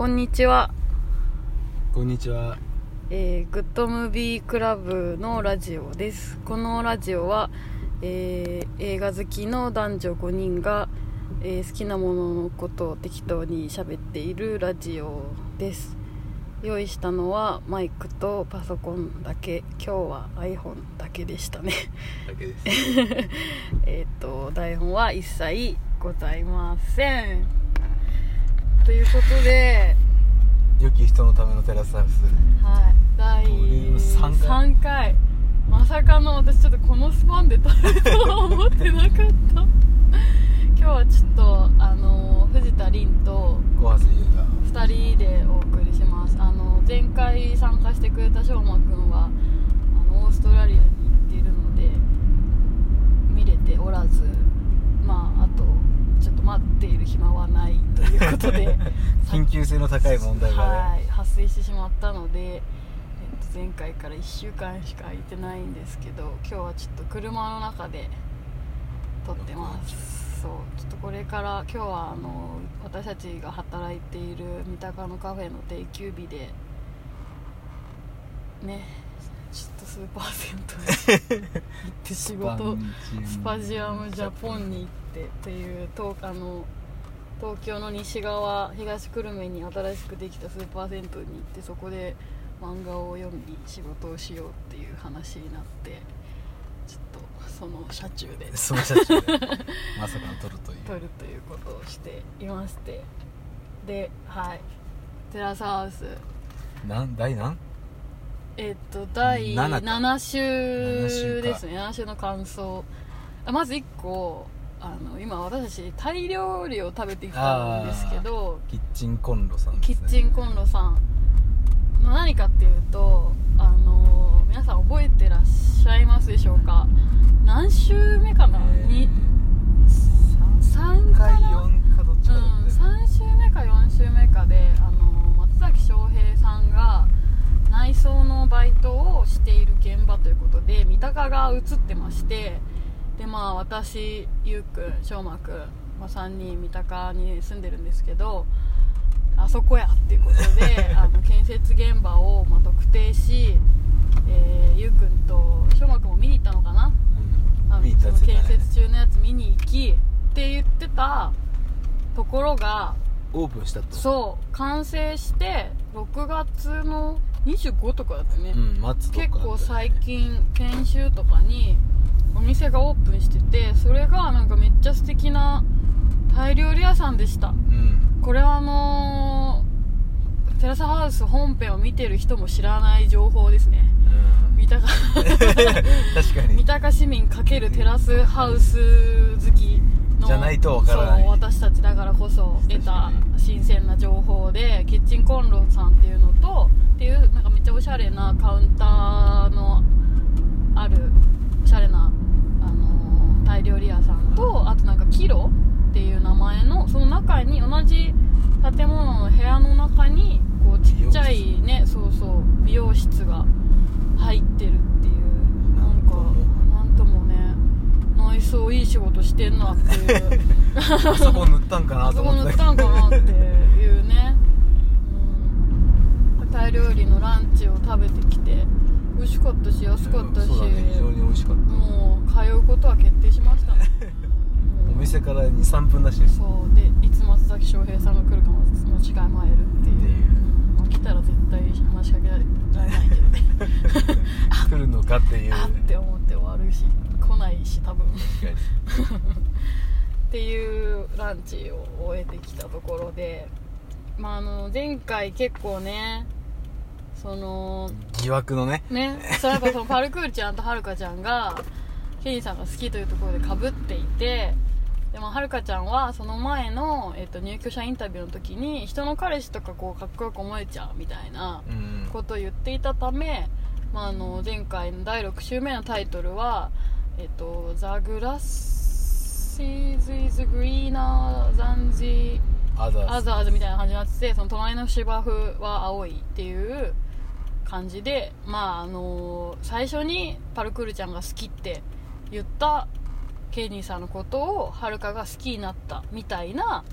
こんにちは。こんにちは。グッドムービークラブのラジオです。このラジオは、映画好きの男女5人が、好きなもののことを適当に喋っているラジオです。用意したのはマイクとパソコンだけ。今日は iPhone だけでしたね。だけです。台本は一切ございませんということで、良き人のためのテラスハウス、はい、第3回。まさかの、私ちょっとこのスパンで撮るとは思ってなかった。今日はちょっと藤田凛と小橋優が2人でお送りします。前回参加してくれたしょうまくんはオーストラリアに行っているので見れておらず、まああとちょっと待っている暇はないということで緊急性の高い問題が、ね、はい、発生してしまったので、前回から1週間しか空いてないんですけど、今日はちょっと車の中で撮ってます。そうちょっとこれから今日は私たちが働いている三鷹のカフェの定休日でね、ちょっとスーパー銭湯に行って仕事スパジアムジャポンに行ってという東京の西側東久留米に新しくできたスーパー銭湯に行って、そこで漫画を読み仕事をしようっていう話になって、ちょっとその車中でまさかの撮るということをしていまして、で、はい、テラスハウス第7週ですね。7週の感想。まず1個、今私たちタイ料理を食べてきたんですけど、キッチンコンロさんですね。キッチンコンロさん、何かっていうと、皆さん覚えてらっしゃいますでしょうか。何週目かな、3かな、4かどっちかだって、3週目か4週目かで、松崎翔平さんが内装のバイトをしている現場ということで三鷹が映ってまして、で、まあ、私、ゆうくん、しょうまくん、まあ、3人三鷹に住んでるんですけど、あそこやっていうことで建設現場を、まあ、特定し、ゆうくんとしょうまくんも見に行ったのかな、その建設中のやつ見に行きって言ってたところがオープンしたと。そう完成して6月の25とかだったね、結構最近研修とかにお店がオープンしてて、それがなんかめっちゃ素敵なタイ料理屋さんでした、これはテラスハウス本編を見てる人も知らない情報ですね、三鷹確かに三鷹市民×テラスハウス好きのじゃないとわからない、そう私たちだからこそ得た新鮮な情報で、キッチンコンロさんっていうのとっていうなんかめっちゃおしゃれなカウンターのあるおしゃれな、タイ料理屋さんと、あとなんかキロっていう名前のその中に同じ建物の部屋の中にこうちっちゃいね、そうそう美容室が入ってるっていう、なんかなんともね、内装いい仕事してんなっていうあそこ塗ったんかなと思ってあそこ塗ったんかなっていうね、タイ料理のランチを食べてきて美味しかったし安かったし、非常に美味しかった。もう通うことは決定しましたねお店から 2,3 分だし、そうでいつ松崎翔平さんが来るかも間違いまえるっていう、まあ、来たら絶対話しかけられないけどね来るのかっていう、あって思って終わるし来ないし多分っていうランチを終えてきたところで、まあ、前回結構ねその疑惑のねそうやっぱそのパルクールちゃんとはるかちゃんがケリーさんが好きというところでかぶっていて、でもはるかちゃんはその前の、入居者インタビューの時に人の彼氏とかこうかっこよく思えちゃうみたいなことを言っていたため、まあ、前回の第6週目のタイトルは「The Grass is Greener than the Others」みたいな感じになってて、その隣の芝生は青いっていう感じで、まあ最初にパルクールちゃんが好きって言ったケニーさんのことをはるかが好きになったみたいな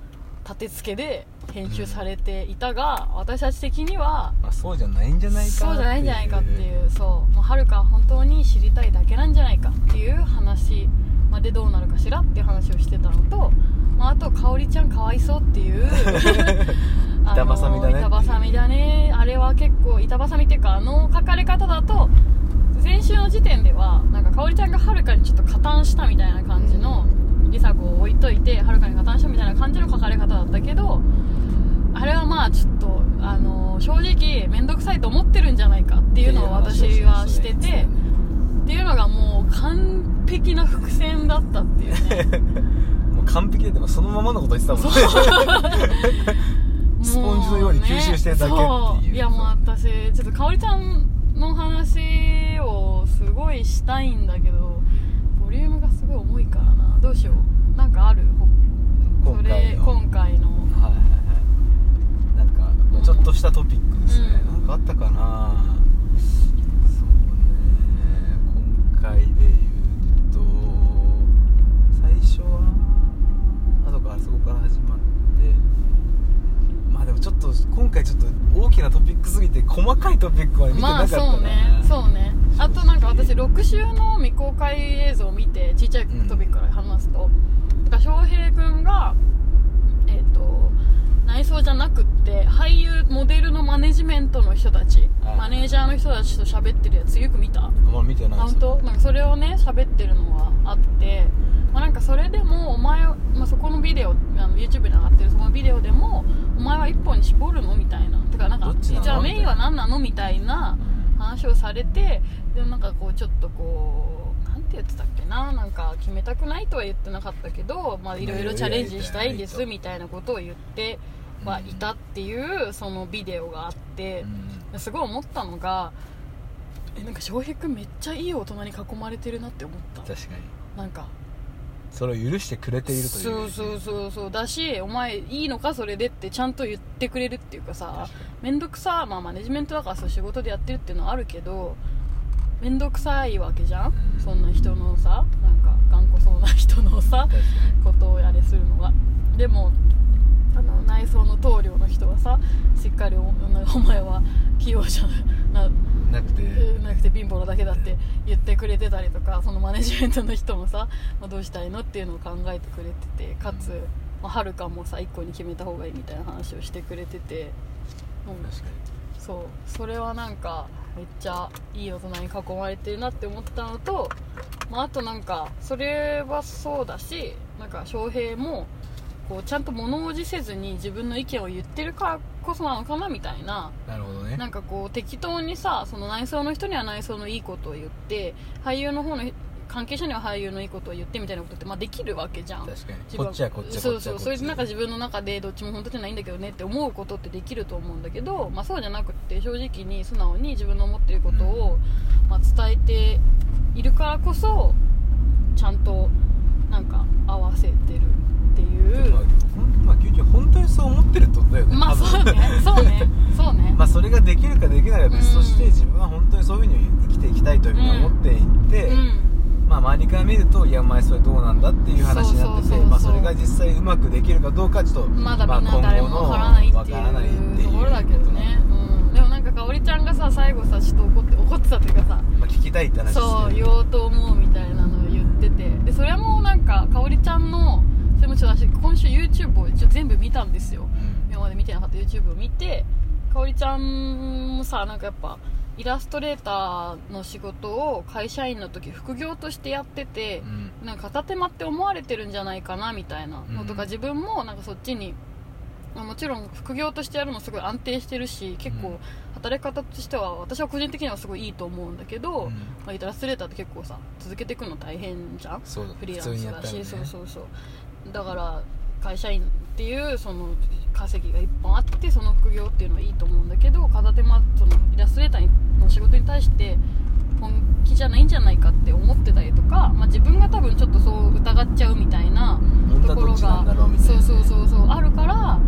立て付けで編集されていたが、私たち的にはそうじゃないんじゃないか、そうじゃないんじゃないかっていう、そう、もうはるかは本当に知りたいだけなんじゃないかっていう話までどうなるかしらっていう話をしてたのと、まあ、あとかおりちゃんかわいそうっていう板挟みだね、板挟みだね、あれは結構板挟みっていうか、あの書かれ方だと先週の時点ではなんかかおりちゃんがはるかにちょっと加担したみたいな感じの、りさ子を置いといてはるかに加担したみたいな感じの書かれ方だったけど、あれはまあちょっと正直めんどくさいと思ってるんじゃないかっていうのを私はしてて、っていうのがもう完璧な伏線だったっていうねもう完璧で、でもそのままのこと言ってたもんねスポンジのように吸収してるだけっていう。いやもう私ちょっとかおりちゃんの話をすごいしたいんだけど、ボリュームがすごい重いからな、どうしよう、なんかあるそれ今回の、はいはいはい、なんか、うん、ちょっとしたトピックですね、うん、なんかあったかな。そうね、今回で言うと最初はあそこあそこから始まって、まあでもちょっと今回ちょっと大きなトピックすぎて細かいトピックは見てなかったな。まあそうね、そうね。あとなんか私6週の未公開映像を見て、ちっちゃいトピックから話すと、だから翔平くんが内装じゃなくって俳優モデルのマネジメントの人たち、マネージャーの人たちと喋ってるやつよく見た？あんま見てないですね。本当？なんかそれをね喋ってるのはあって、まあ、なんかそれでもお前、まあ、そこのビデオ、YouTube に上がってるそのビデオでもお前は一本に絞るのみたいな、てかなんかじゃあメインは何なのみたいな話をされて、でもなんかこうちょっとこうなんて言ってたっけな、なんか決めたくないとは言ってなかったけど、まあいろいろチャレンジしたいですみたいなことを言ってはいたっていうそのビデオがあって、すごい思ったのが、なんか翔平くんめっちゃいい大人に囲まれてるなって思った。確かに、なんかそれを許してくれているという、そうそうそうそうだし、お前いいのかそれでってちゃんと言ってくれるっていうかさ、めんどくさ、まあマネジメントだからそう仕事でやってるっていうのはあるけど、めんどくさいわけじゃん、そんな人のさ、なんか頑固そうな人のさことをやれするのは。でも内装の棟梁の人はさ、しっかり お前は器用じゃなくて貧乏なだけだって言ってくれてたりとか、そのマネジメントの人もさ、まあ、どうしたいのっていうのを考えてくれてて、かつ、まあ、はるかもさ一個に決めた方がいいみたいな話をしてくれてて、確かにそう、それはなんかめっちゃいい大人に囲まれてるなって思ったのと、まあ、あとなんかそれはそうだし、なんか翔平もこうちゃんと物おじせずに自分の意見を言ってるからこそなのかなみたいな。なるほどね。なんかこう適当にさ、その内装の人には内装のいいことを言って、俳優の方の関係者には俳優のいいことを言ってみたいなことって、まあ、できるわけじゃん。確かに、こっちはこっちはそうそう、それでなんか自分の中でどっちも本当じゃないんだけどねって思うことってできると思うんだけど、まあ、そうじゃなくって正直に素直に自分の思っていることを、まあ伝えているからこそちゃんとなんか合わせてるっていう、まあ、究極本当にそう思ってるってことだよね。まあそうね、そうね、そうねまあそれができるかできないか別として、自分は本当にそういう風に生きていきたいというふうに思っていて、まあ周りから見ると、いやお前それどうなんだっていう話になってて、まあそれが実際うまくできるかどうかちょっとまだみんな誰もわからないっていうところだけどね。でもなんかかおりちゃんがさ最後さちょっと怒ってたっていうかさ、まあ、聞きたいって話ですね。そう言おうと思うみたいなのを言ってて、でそれもなんかかおりちゃんのそれもちょっと私今週 YouTube を全部見たんですよ、今まで見てなかった YouTube を見て、かおりちゃんもさなんかやっぱイラストレーターの仕事を会社員の時副業としてやってて、なんか片手間って思われてるんじゃないかなみたいなのとか、自分もなんかそっちに、まあ、もちろん副業としてやるのすごい安定してるし、結構働き方としては私は個人的にはすごいいいと思うんだけど、まあ、イラストレーターって結構さ続けていくの大変じゃん、フリーランスだし、ね、そうそうそう、だから会社員っていうその稼ぎが一本あって、その副業っていうのはいいと思うんだけど、片手間そのイラストレーターの仕事に対して本気じゃないんじゃないかって思ってたりとか、まあ、自分が多分ちょっとそう疑っちゃうみたいなところがそうそうそうそうあるから、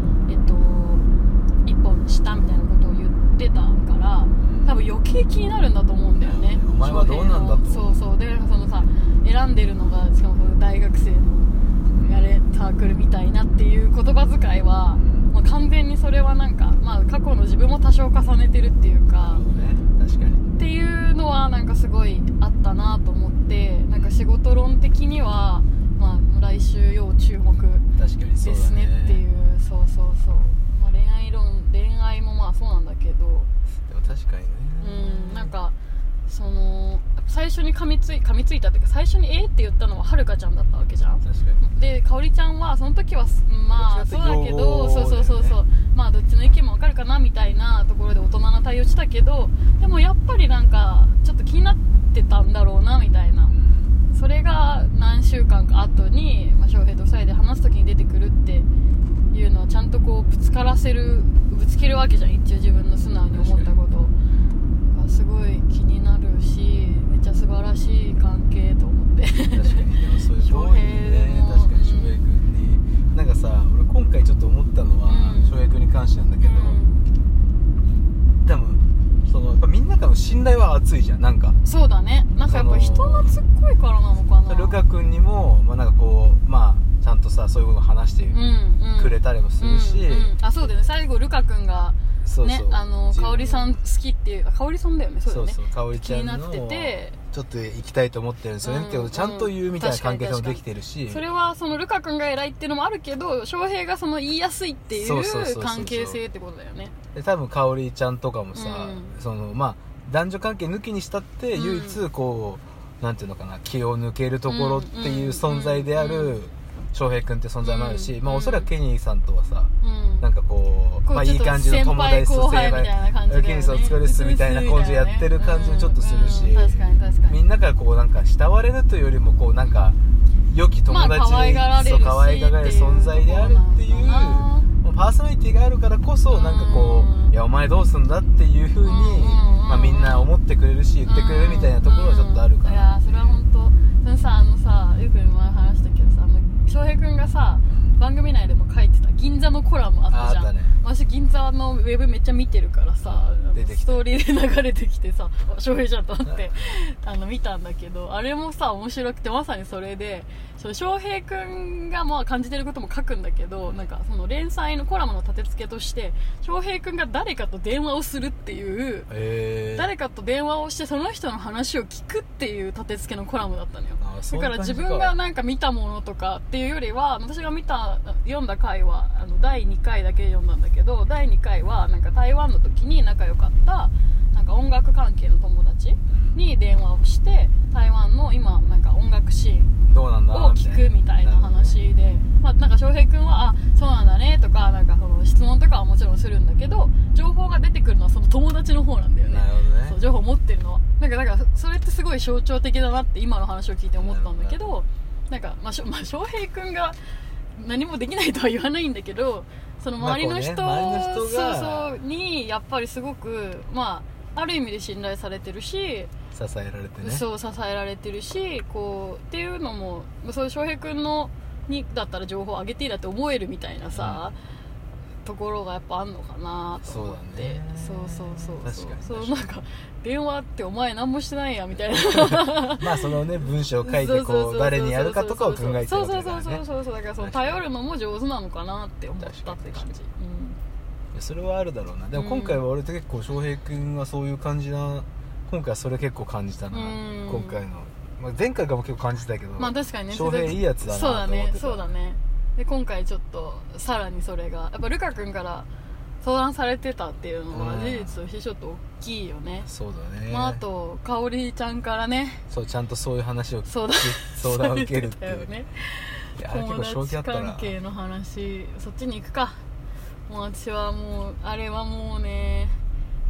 一本したみたいなことを言ってたから多分余計気になるんだと思うんだよね。お前はどうなんだと。そうそう、でそのさ選んでるのがしかも大学生のやれサークルみたいなっていう言葉遣いはもう完全にそれはなんか、まあ、過去の自分も多少重ねてるっていうか、ね、確かにっていうのはなんかすごいあったなと思って、なんか仕事論的には、まあ、来週要注目ですねっていう、そうそうそう、まあ、恋愛もまあそうなんだけど、でも確かにね、うん、なんかその最初に噛みついたっていうか、最初にえって言ったのははるかちゃんだったわけじゃん。確かに。でかおりちゃんはその時はまあそうだけど、ね、そうそうそうそう、まあどっちの意見も分かるかなみたいなところで大人な対応したけど、でもやっぱりなんかちょっと気になってたんだろうなみたいな、うん、それが何週間か後に、まあ、翔平と2人で話す時に出てくるっていうのはちゃんとこうぶつけるわけじゃん、一応自分の素直に思ったことがすごい気になるし、めっちゃ素晴らしい関係と思って。確かに、でもそういう翔平ね、確かに翔平君に、うん、なんかさ、俺今回ちょっと思ったのは、うん、翔平君に関してなんだけど、うん、多分そのやっぱみんなからの信頼は厚いじゃん、なんかそうだね、なんかやっぱ人懐っこいからなのかな。ルカ君にも、まあ、なんかこう、まあちゃんとさ、そういうこと話してくれたりもするし、うんうん、あ、そうだよね、最後ルカ君が、ね、そうそう、香織さん好きっていう、香織さんだよね、そうだよね、そうそう、香織ちゃんの気になってて、ちょっと行きたいと思ってるんですよね、うんうん、ってことちゃんと言うみたいな関係性もできてるし、それはそのルカ君が偉いっていうのもあるけど、翔平がその言いやすいっていう関係性ってことだよね。で多分香織ちゃんとかもさ、うん、そのまあ男女関係抜きにしたって唯一こう、うん、なんていうのかな、気を抜けるところっていう存在である、うんうんうんうん、翔平君って存在もあるし、うん、まあおそらくケニーさんとはさ、うん、なんかこう、まあいい感じの友達と先輩みたいな感じで、ね、ケニーさんを作るっすみたいな感じでやってる感じもちょっとするし、うんうん、確かに確かに、みんなからこうなんか慕われるというよりもこうなんか良き友達に、まあ、可愛がられる存在であるっていうパーソナリティがあるからこそ、なんかこう、うん、いやお前どうすんだっていう風に、うんうんうん、まあ、みんな思ってくれるし言ってくれるみたいなところはちょっとあるから、うんうん、いやそれは本当。でもさ、よく前話したけどさ、翔平くんがさ、番組内でも書いてた銀座のコラムあったじゃん。あったね。私銀座のウェブめっちゃ見てるからさ、ストーリーで流れてきてさ、翔平ちゃんと会って見たんだけど、あれもさ面白くて、まさにそれで翔平くんがまあ感じてることも書くんだけど、なんかその連載のコラムの立て付けとして、翔平くんが誰かと電話をするっていう、誰かと電話をしてその人の話を聞くっていう立て付けのコラムだったのよ。だから自分がなんか見たものとかっていうよりは、私が読んだ回は第2回だけ読んだんだけど、第2回はなんか台湾の時に仲良かったなんか音楽関係の友達に電話をして、台湾の今なんか音楽シーンを聞くみたいな話で、まあなんか翔平くんはあそうなんだねとか、なんかその質問とかはもちろんするんだけど、情報が出てくるのはその友達の方なんだよね。なるほどね。そう、情報持ってるのはなんか、だからそれってすごい象徴的だなって今の話を聞いて思ったんだけど、なんかまあ翔平くんが何もできないとは言わないんだけど、その周りの人にやっぱりすごく、まあ、ある意味で信頼されてるし、支えられてね、そう支えられてるし、こうっていうのも、そういう翔平君のにだったら情報をあげていいだって思えるみたいなさ、うん、ところがやっぱあんのかなと思って。そうだね、そうそうそうそう、確かに、そうなんか電話ってお前何もしてないやみたいなまあそのね、文章を書いてこう誰にやるかとかを考えてるわけだからね。そうそうそうそう、だからその頼るのも上手なのかなって思ったって感じ、うん、それはあるだろうな。でも今回は俺と結構翔平君はそういう感じな、今回はそれ結構感じたな、うん、今回の、まあ、前回からも結構感じたけど、まあ確かにね、翔平いいやつだなと思ってた。そうだね、そうだね。で今回ちょっとさらにそれがやっぱルカ君から相談されてたっていうのは事実としてちょっと大きいよね、うん、そうだね、まあ、あと香織ちゃんからね、そうちゃんとそういう話を相談を受けるっていうね。いやあれ結構衝撃だったな、友達関係の話、そっちに行くか。もう私はもうあれはもうね、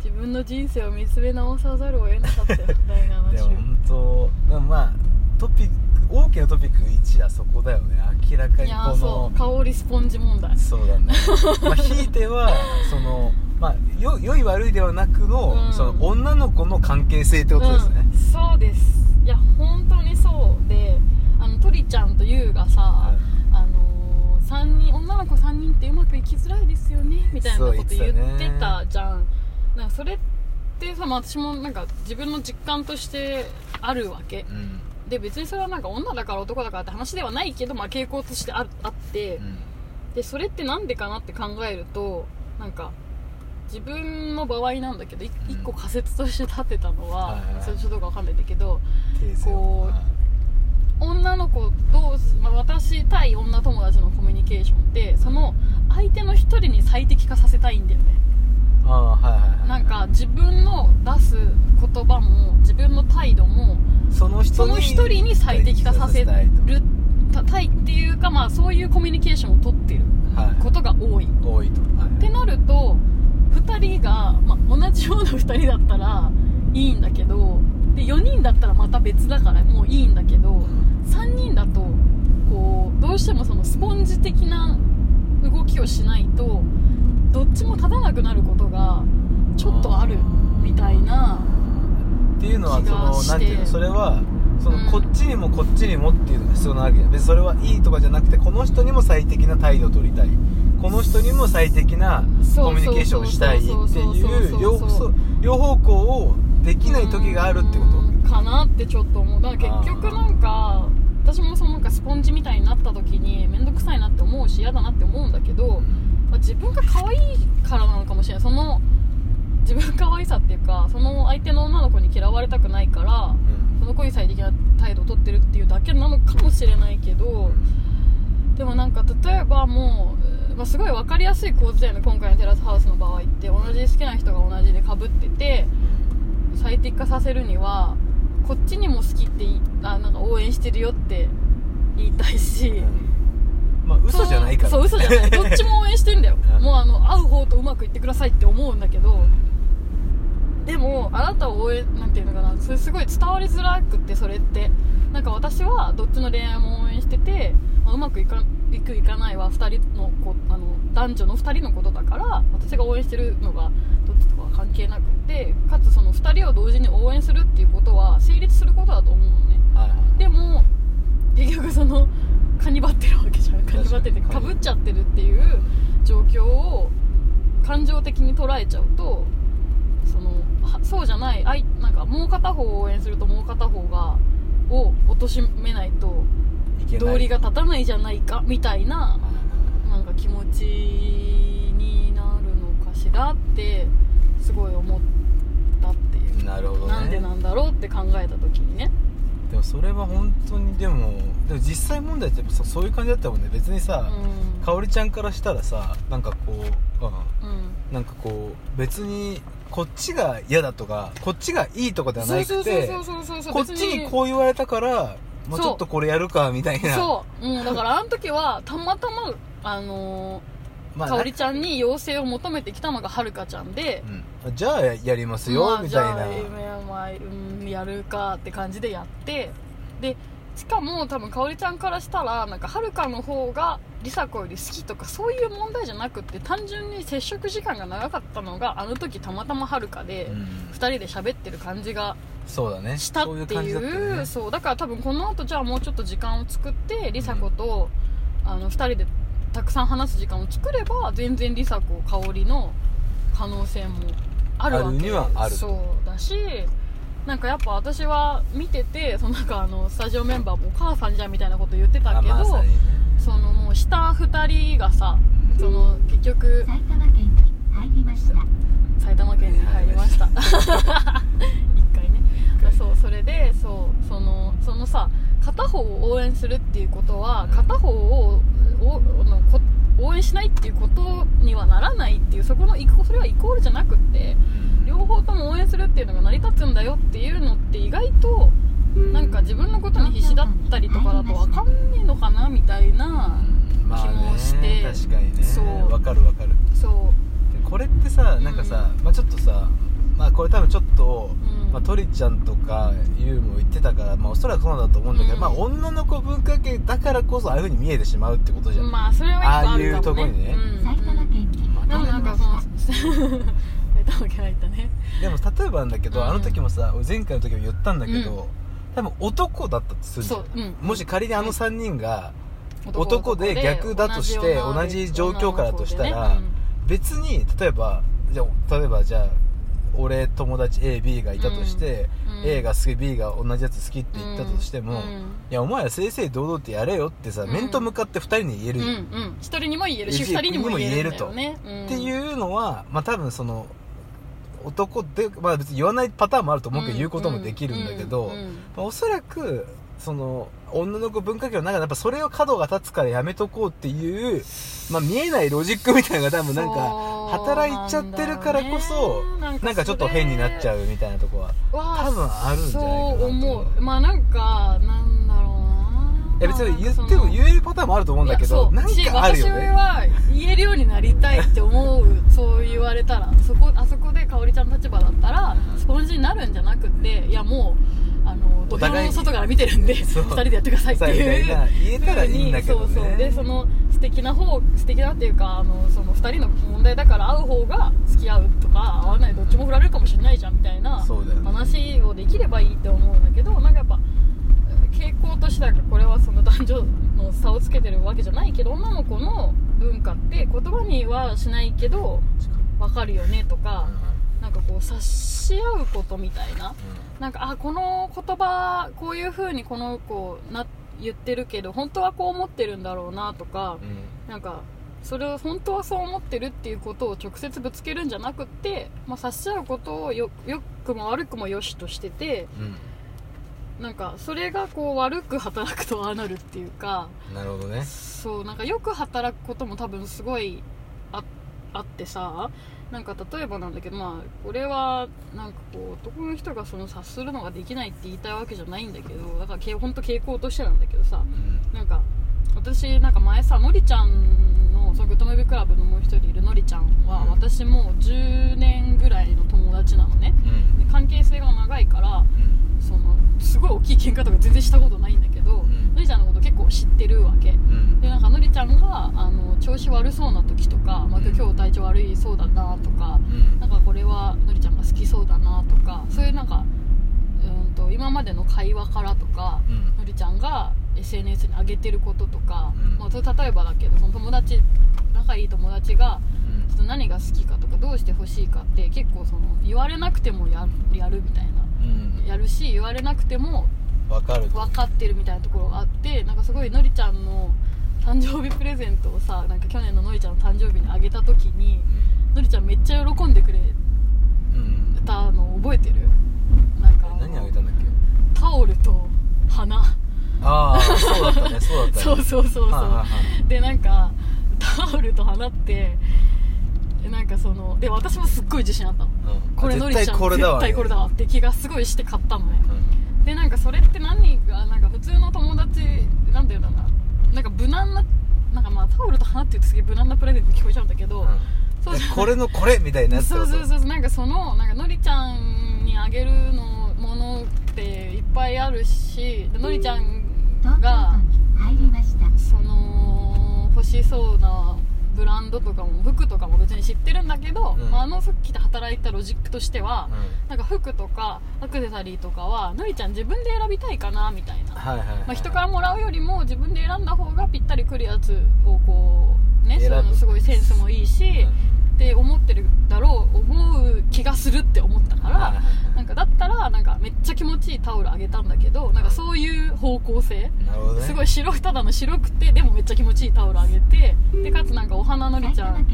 自分の人生を見つめ直さざるを得なかったよ第7週。でも本当、まあトピック、大きなトピック1はそこだよね、明らかに。この香りスポンジ問題、そうだねまあひいてはその、まあ、良い悪いではなくの、うん、その女の子の関係性ってことですね、うん、そうです。いや本当にそうで、トリちゃんとユウがさ、はい、3人、女の子3人ってうまくいきづらいですよねみたいなこと言ってたじゃん。なんかそれってさ、まあ、私もなんか自分の実感としてあるわけ、うんで別にそれはなんか女だから男だからって話ではないけど、まあ、傾向として あって、でそれってなんでかなって考えると、なんか自分の場合なんだけど、うん、一個仮説として立てたのは、はい、それちょっとわかんないんだけど、こう女の子同士、私対女友達のコミュニケーションってその相手の一人に最適化させたいんだよね。なんか自分の出す言葉も自分の態度もその一人に最適化させるたいっていうか、まあ、そういうコミュニケーションを取ってることが多い、はい、ってなると2人が、まあ、同じような2人だったらいいんだけど、で4人だったらまた別だからもういいんだけど、3人だとこうどうしてもそのスポンジ的な動きをしないとどっちも立たなくなることがちょっとあるみたいな気がして、それはそのこっちにもこっちにもっていうのが必要なわけじゃん。別にそれはいいとかじゃなくて、この人にも最適な態度を取りたい、この人にも最適なコミュニケーションをしたいっていう両方向をできない時があるってことかなってちょっと思う。だから結局なんか私もそのなんかスポンジみたいになった時に面倒くさいなって思うし嫌だなって思うんだけど、まあ、自分が可愛いからなのかもしれない。その自分可愛さっていうか、その相手の女の子に嫌われたくないから、うん、その子に最適な態度を取ってるっていうだけなのかもしれないけど、でもなんか例えばもう、まあ、すごい分かりやすい構図だよね。今回のテラスハウスの場合って同じ好きな人が同じで被ってて最適化させるにはこっちにも好きってなんか応援してるよって言いたいし、まあ、嘘じゃないから、ね、そう嘘じゃないどっちも応援してるんだよもう会う方とうまくいってくださいって思うんだけど、でもあなたを応援なんていうのかな、それすごい伝わりづらくって、それってなんか私はどっちの恋愛も応援してて、まあ、うまくいかないは2人の男女の2人のことだから、私が応援してるのがどっちとかは関係なくて、かつその2人を同時に応援するっていうことは成立することだと思うのね、はいはい、でも結局そのカニバってるわけじゃん。カニバっててかぶっちゃってるっていう状況を感情的に捉えちゃうと、そうじゃない、なんかもう片方を応援するともう片方を貶めないと道理が立たないじゃないかみたいな、なんか気持ちになるのかしらってすごい思ったっていう。なるほどね。なんでなんだろうって考えた時にね。でもそれは本当にでも実際問題ってやっぱそういう感じだったもんね。別にさ、かおりちゃんからしたらさ、なんかこう、なんかこう別にこっちが嫌だとかこっちがいいとかではなくて、こっちにこう言われたからもうちょっとこれやるかみたいな。そう、だからあの時はたまたまかおりちゃんに要請を求めてきたのがはるかちゃんで、じゃあやりますよ、みたいな。やるかって感じでやって、でしかも多分かおりちゃんからしたらなんかはるかの方がりさこより好きとかそういう問題じゃなくって、単純に接触時間が長かったのがあの時たまたまはるかで2人で喋ってる感じがしたっていう。そうだから多分この後じゃあもうちょっと時間を作ってりさこと2人でたくさん話す時間を作れば全然りさこかおりの可能性もあるわけにはある。そうだし、なんかやっぱ私は見てて、そのなんかスタジオメンバーもお母さんじゃんみたいなこと言ってたけど、そのもう下2人がさ、その結局埼玉県に入りました1回ね。そう、それでそうそのさ、片方を応援するっていうことは片方を応援しないっていうことにはならないっていう、それはイコールじゃなくって両方とも応援するっていうのが成り立つんだよっていうのって、意外となんか自分のことに必死だったりとかだと分かんねえのかなみたいな気もして、まあね、確かにね。そう分かる。そうこれってさ、なんかさ、まあ、ちょっとさ、まあ、これ多分ちょっと、まあ、トリちゃんとかユウも言ってたから、まあ、おそらくそうだと思うんだけど、まあ、女の子文化系だからこそああいう風に見えてしまうってことじゃん。まあそれはあるかもね。ああいうとこにね、なんかでも例えばなんだけど、あの時もさ、前回の時も言ったんだけど、多分男だったとするじゃん、もし仮にあの3人が男で逆だとして、同じ状況からとしたら、別に例えばじゃあ俺友達 A、B がいたとして、A が好き B が同じやつ好きって言ったとしても、いやお前ら正々堂々ってやれよってさ、面と向かって2人に言える、1人にも言えるし2人にも言えると、っていうのはまあ多分その男で、まあ、別に言わないパターンもあると思うけど、言うこともできるんだけど、まあ、おそらくその女の子文化圏の中でやっぱそれを角が立つからやめとこうっていう、まあ、見えないロジックみたいなのが多分なんか働いちゃってるからこそなんかちょっと変になっちゃうみたいなとこは多分あるんじゃないかなと思う。まあなんかなんだろうな、いや別に言っても言えるパターンもあると思うんだけど、なんかあるよね。私は言えるようになりたいって思うそう言われたらあそこで香織ちゃんの立場だったらスポンジになるんじゃなくて、いやもう土俵の外から見てるんで2人でやってくださいっていう言えたらいいんだけどね。そうそう、でその素敵な方、素敵だっていうかその2人の問題だから、会う方が付き合うとか会わないどっちも振られるかもしれないじゃんみたいな話をできればいいって思うんだけど、なんかやっぱ傾向としてはこれはその男女の差をつけてるわけじゃないけど、女の子の文化って言葉にはしないけど分かるよねとか、なんかこう察し合うことみたいな、なんかあこの言葉こういう風にこの子言ってるけど本当はこう思ってるんだろうなとか、なんかそれを本当はそう思ってるっていうことを直接ぶつけるんじゃなくって、まあ、察し合うことを良くも悪くも良しとしてて、なんかそれがこう悪く働くとああなるっていうか。なるほどね。そう、なんかよく働くことも多分すごいあってさ、なんか例えばなんだけど、まあこれはなんかこう男の人がその察するのができないって言いたいわけじゃないんだけど、だから本当傾向としてなんだけどさ、なんか私なんか前さ、のりちゃんのそのグッドムービークラブのもう一人いるのりちゃんは、私もう10年ぐらいの友達なのね、で関係性が長いから、そのすごい大きい喧嘩とか全然したことないんだけど、のりちゃんのこと結構知ってるわけ、でなんかのりちゃんが調子悪そうな時とか、まあ、今日体調悪いそうだなとか、なんかこれはのりちゃんが好きそうだなとか、そういうなんか今までの会話からとか、のりちゃんが SNS に上げてることとか、まあ、それ例えばだけど、その友達仲いい友達がちょっと何が好きかとかどうしてほしいかって結構その言われなくてもやるみたいな、やるし言われなくても分かってるみたいなところがあって、なんかすごいのりちゃんの誕生日プレゼントをさ、なんか去年ののりちゃんの誕生日にあげた時に、のりちゃんめっちゃ喜んでくれたの覚えてる？なんか何あげたんだっけ？タオルと花。ああそうだったね、そうだったねそうで、なんかタオルと花ってなんかそので私もすっごい自信あったの、これのりちゃん絶対これだわって気がすごいして買ったのね、でなんかそれって何がなんか普通の友達なんだよな、なんか無難な、なんかまあタオルと花って言うとすげえ無難なプレゼントに聞こえちゃうんだけど、そうじゃない、これのこれみたいなやつそうなんかそのなんかのりちゃんにあげるのものっていっぱいあるし、のりちゃんが入りました、その欲しそうなブランドとかも服とかも別に知ってるんだけど、さっき働いたロジックとしては、なんか服とかアクセサリーとかはのりちゃん自分で選びたいかなみたいな、まあ、人からもらうよりも自分で選んだ方がぴったりくるやつをこうね、そのすごいセンスもいいし、って思ってるだろう、思う気がするって思ったから、なんかだったらなんかめっちゃ気持ちいいタオルあげたんだけど、なんかそういう方向性、すごいただの白くてでもめっちゃ気持ちいいタオルあげて、でかつなんかお花のりちゃん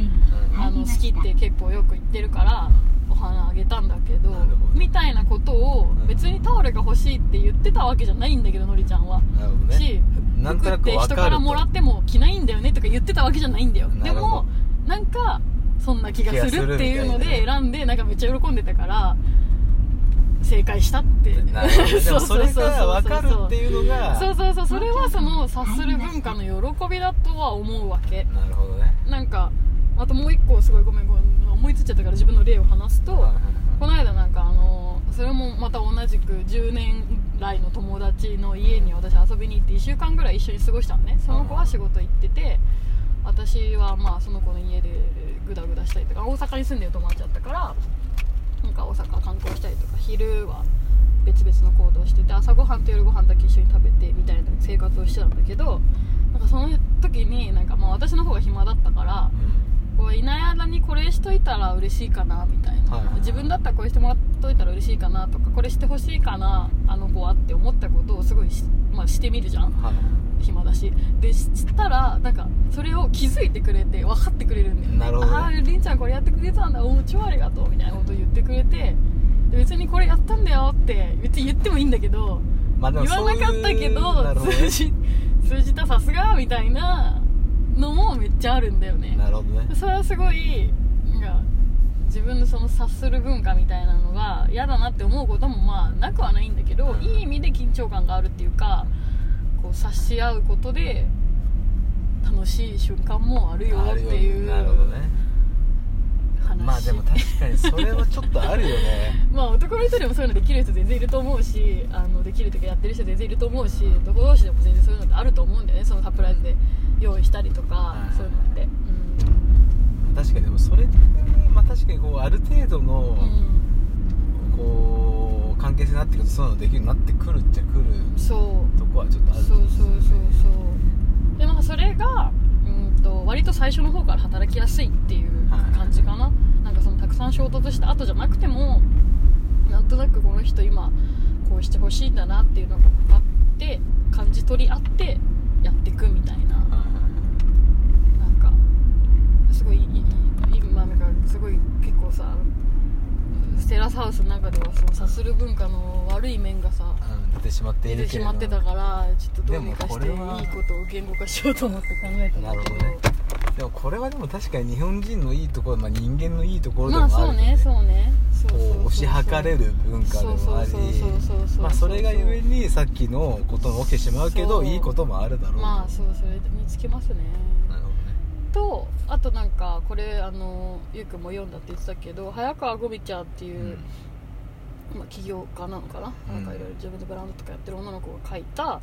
好きって結構よく言ってるからお花あげたんだけどみたいなことを、別にタオルが欲しいって言ってたわけじゃないんだけどのりちゃんは、し服って人からもらっても着ないんだよねとか言ってたわけじゃないんだよ、でもなんかそんな気がするっていうので選んで、なんかめっちゃ喜んでたから正解したってでもそれが分かるっていうのがそうそれはその察する文化の喜びだとは思うわけ。なるほどね。なんかあともう一個すごいごめん思いついちゃったから自分の例を話すと、この間なんかそれもまた同じく10年来の友達の家に私遊びに行って1週間ぐらい一緒に過ごしたのね。その子は仕事行ってて、私はまあその子の家でグダグダしたりとか、大阪に住んでる友達だったからなんか大阪観光したりとか、昼は別々の行動をしてて朝ごはんと夜ごはんだけ一緒に食べてみたいな生活をしてたんだけど、なんかその時になんかまあ私の方が暇だったから、こういない間にこれしといたら嬉しいかなみたいなはい、自分だったらこれしてもらっといたら嬉しいかなとか、これしてほしいかなあの子はって思ったことをすごい してみるじゃん、はい、暇だしでしたらなんかそれを気づいてくれて分かってくれるんだよね。なるほど。あありんちゃんこれやってくれたんだ、お超ありがとうみたいなことを言ってくれて、別にこれやったんだよって別に言ってもいいんだけど、まあ、でもそういう言わなかったけど通じたさすがみたいなのもめっちゃあるんだよね。なるほどね。それはすごいなんか自分のその察する文化みたいなのが嫌だなって思うこともまあなくはないんだけど、うん、いい意味で緊張感があるっていうか、こう察し合うことで楽しい瞬間もあるよっていう話。なるほどね。まあでも確かにそれはちょっとあるよねまあ男の人でもそういうのできる人全然いると思うし、あのできるとかやってる人全然いると思うし、男同士でも全然そういうのってあると思うんだよね。そのサプライズで用意したりとか、うん、そういうのって、うん、確かに。でもそれって、まあ、確かにこうある程度の、うん、こう関係性になってくるとそういうのできるようになってくるっちゃくるとこはちょっとあると思うんですよね。そうでもそれが割と最初の方から働きやすいっていう感じかな、はい、なんかそのたくさん衝突した後じゃなくてもなんとなくこの人今こうしてほしいんだなっていうのが分かって感じ取り合ってやっていくみたいな、はい、なんかすごい今なんかすごい結構さテラスハウスの中ではその察する文化の悪い面がさ、出てしまっているけれど、出てしまってたからちょっとどうにかしていいことを言語化しようと思って考えたんだけど、なるほどね。でもこれはでも確かに日本人のいいところ、まあ、人間のいいところでもあるよね。推し量れる文化でもあり、それがゆえにさっきのことも起きてしまうけど、いいこともあるだろう。まあそう、それにつきますね。とあとなんかこれゆうくんも読んだって言ってたけど、早川ゴミちゃんっていう、まあ、起業家なのかな、なんかいろいろ自分でブランドとかやってる女の子が書いた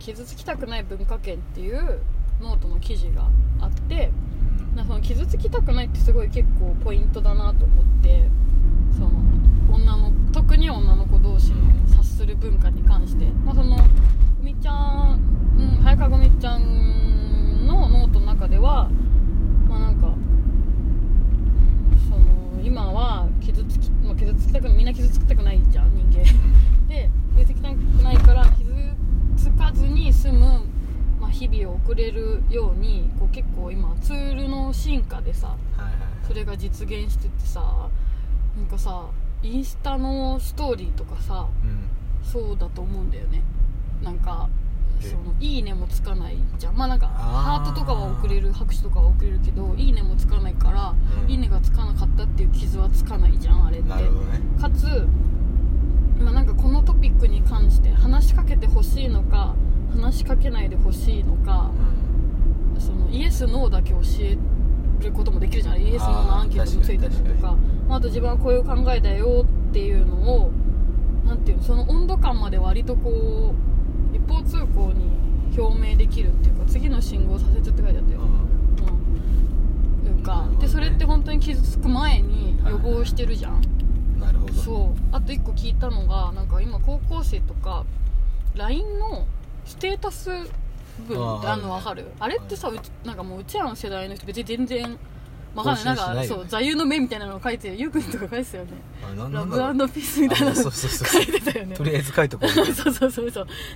傷つきたくない文化圏っていうノートの記事があって、なんかその傷つきたくないってすごい結構ポイントだなと思って、その特に女の子同士の察する文化に関して、まあ、そのゴミちゃん、早川ゴミちゃんのノートの中では、まあ、なんかその今はみんな傷つきたくないじゃん人間で、傷つきたくないから傷つかずに済む、まあ、日々を送れるようにこう結構今ツールの進化でさ、それが実現しててさ、なんかさインスタのストーリーとかさ、そうだと思うんだよね。なんかそのいいねもつかないじゃん、まあなんかハートとかは送れる、拍手とかは送れるけどいいねもつかないから、いいねがつかなかったっていう傷はつかないじゃんあれって。なるほどね。かつ、まあ、なんかこのトピックに関して話しかけてほしいのか話しかけないでほしいのか、そのイエスノーだけ教えることもできるじゃん。イエスノーのアンケートもついたりとか、まあ、あと自分はこういう考えだよっていうのをなんていうの、その温度感まで割とこう一方通行に表明できるっていうか、次の信号左折って書いてあったよ、でそれって本当に傷つく前に予防してるじゃん、なるほど。そう、あと一個聞いたのがなんか今高校生とか LINE のステータス文ってあるの分かる？あれってさ、なんかもううちらの世代の人別に全然わかんない、なんかそう座右の銘みたいなのを書いてるゆうくんとか書いてたよね。ラブ&ピースみたいなの書いてたよね。とりあえず書いとこうそう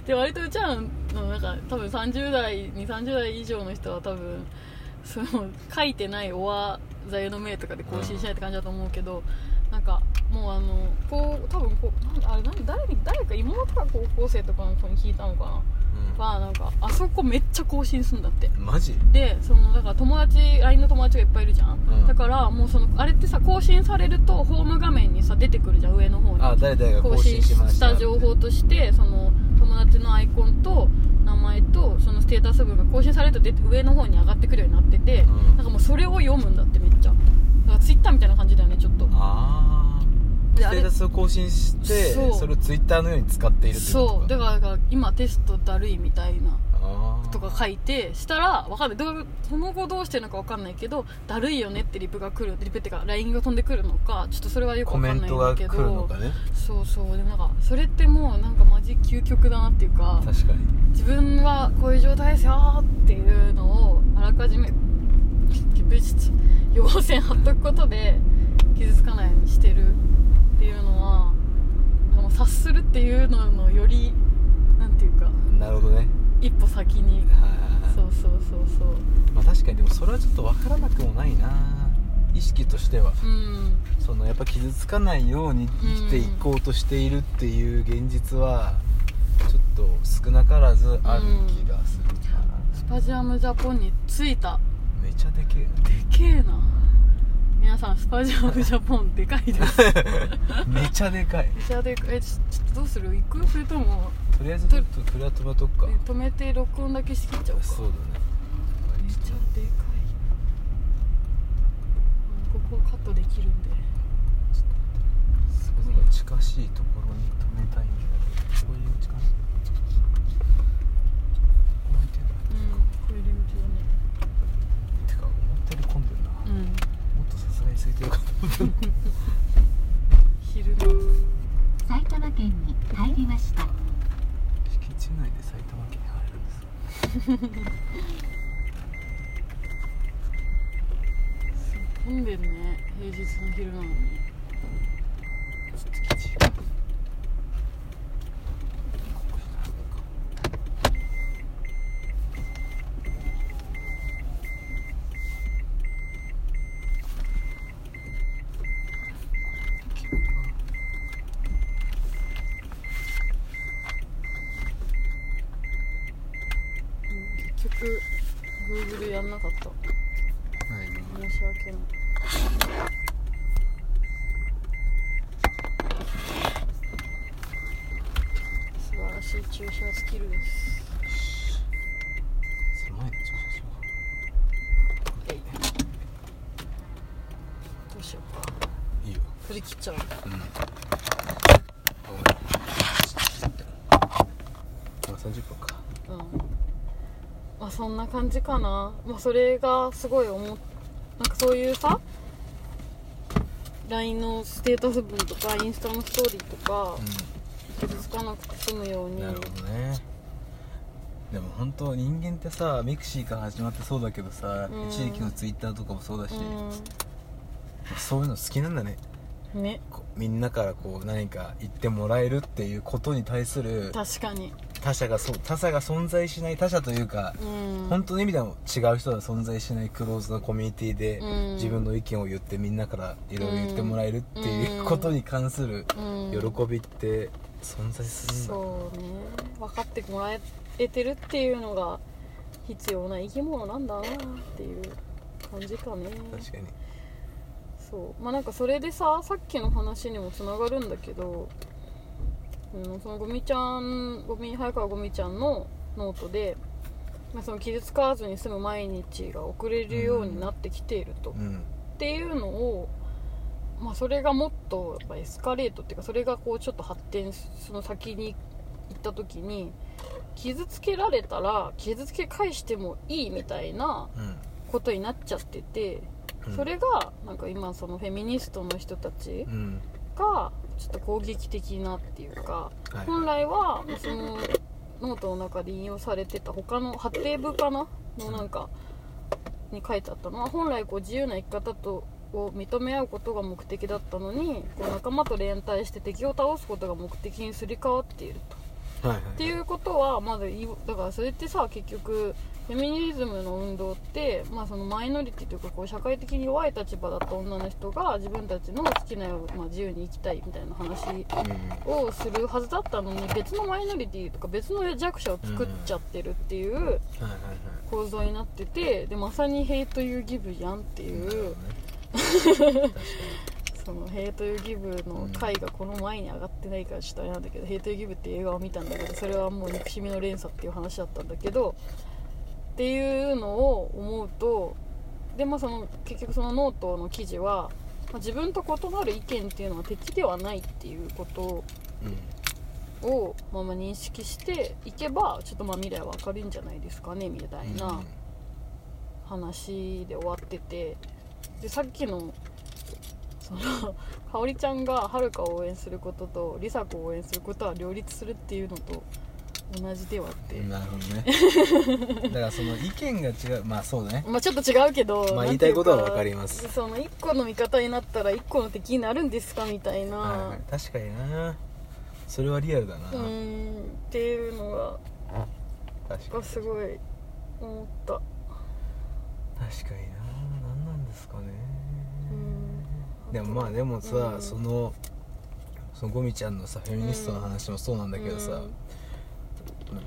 で割とうちらのなんか多分30代20代以上の人は多分その書いてないおわ座右の銘とかで更新しないって感じだと思うけど、なんかもうこう多分こうあれ誰か妹か高校生とかの子に聞いたのかな。なんかあそこめっちゃ更新するんだって。マジでそのだから友達 LINE の友達がいっぱいいるじゃん、だからもうそのあれってさ更新されるとホーム画面にさ出てくるじゃん、上の方に。あ、誰々が更新しました、更新した情報としてその友達のアイコンと名前とそのステータス文が更新されると上の方に上がってくるようになってて、なんかもうそれを読むんだって。めっちゃだから Twitter みたいな感じだよね、ちょっと。ステータスを更新してそれをツイッターのように使っているってことか。そうだから今テストだるいみたいなとか書いてしたら分かんない、その後どうしてるのか分かんないけどだるいよねってリプが来る、リプってか LINE が飛んでくるのかちょっとそれはよく分かんないんだけど、コメントが来るのかね。そうでもなんかそれってもうなんかマジ究極だなっていうか、確かに自分はこういう状態ですよっていうのをあらかじめ予防線張っとくことで傷つかないっていうののよりなんていうか、なるほどね、一歩先に、そうそうそうそう、まあ、確かにでもそれはちょっと分からなくもないな、意識としては、うん、そのやっぱ傷つかないように生きていこうとしているっていう現実はちょっと少なからずある気がするかな、うん、スタジアムジャポンに着いた。めちゃでけえな、でけえな。皆さんスタジアムジャポンでかいですめちゃでかい、めちゃでかい。ちょっとどうする、行く？それともとりあえずちょっとこれは止めとくか、止めて録音だけしきっちゃおうか。そうだね、めちゃでかい。ここをカットできるんで、ちょっとなんか近しいところに止めたいんだけど、こういう近しい、こういう入り口だね。てか思ったより混んでるな、うん、もっとさすがに空いてるかと思った昼の埼玉県に入りました。敷地内で埼玉県に入るんです混んでるね、平日の昼なのに。結局 Google やんなかった。申し訳ない。素晴らしい駐車スキルです。狭い駐車しよう。どうしようか。いいよ、振り切っちゃう、うん、あ、30分か、うん、まあそんな感じかな。まあそれがすごい思って、なんかそういうさ、 LINE のステータス文とかインスタのストーリーとか、うん、傷つかなくて済むように。なるほどね。でも本当人間ってさ、ミクシーから始まってそうだけどさ、うん、一時期のツイッターとかもそうだし、うん、そういうの好きなんだね。ね、みんなからこう何か言ってもらえるっていうことに対する、確かに他者が存在しない、他者というか、うん、本当の意味でも違う人が存在しないクローズのコミュニティで、うん、自分の意見を言ってみんなからいろいろ言ってもらえるっていうことに関する喜びって存在するんだ、うんうん、そうね、分かってもらえてるっていうのが必要な生き物なんだなっていう感じかね。確かにそう、まあ、なんかそれでさ、さっきの話にもつながるんだけど、うん、その早川ゴミちゃんのノートで、まあ、その傷つかずに済む毎日が送れるようになってきていると、うん、っていうのを、まあ、それがもっとやっぱエスカレートっていうか、それがこうちょっと発展、その先に行った時に傷つけられたら傷つけ返してもいいみたいなことになっちゃってて、それがなんか今そのフェミニストの人たちがちょっと攻撃的なっていうか、はい、本来はそのノートの中で引用されてた他の発展部かなのなんかに書いてあったのは、本来こう自由な生き方を認め合うことが目的だったのに、こう仲間と連帯して敵を倒すことが目的にすり替わっていると、はいはいはい、っていうことはまだだからそれってさ、結局フェミニズムの運動って、まあ、そのマイノリティというかこう社会的に弱い立場だった女の人が自分たちの好きなよう、まあ、自由に生きたいみたいな話をするはずだったのに、別のマイノリティとか別の弱者を作っちゃってるっていう構造になってて、でまさにヘイトユーギブやんっていうそのヘイトユーギブの回がこの前に上がってないからちょっとあれなんだけど、ヘイトユーギブっていう映画を見たんだけど、それはもう憎しみの連鎖っていう話だったんだけどっていうのを思うと、でもその結局そのノートの記事は、まあ、自分と異なる意見っていうのは敵ではないっていうことを、うん、まあ、認識していけばちょっとまあ未来は明るいんじゃないですかねみたいな話で終わってて、でさっきのその香織ちゃんがはるかを応援することと梨紗子を応援することは両立するっていうのと同じではって。なるほどねだからその意見が違う、まあそうだね、まあちょっと違うけど、まあ、言いたいことは分かります。その1個の味方になったら1個の敵になるんですかみたいな、はいはい、確かにな。それはリアルだな、うんっていうのが確かにすごい思った。確かにな、何なんですかね、うん、でもまあでもさ、うん、そのゴミちゃんのさフェミニストの話もそうなんだけどさ、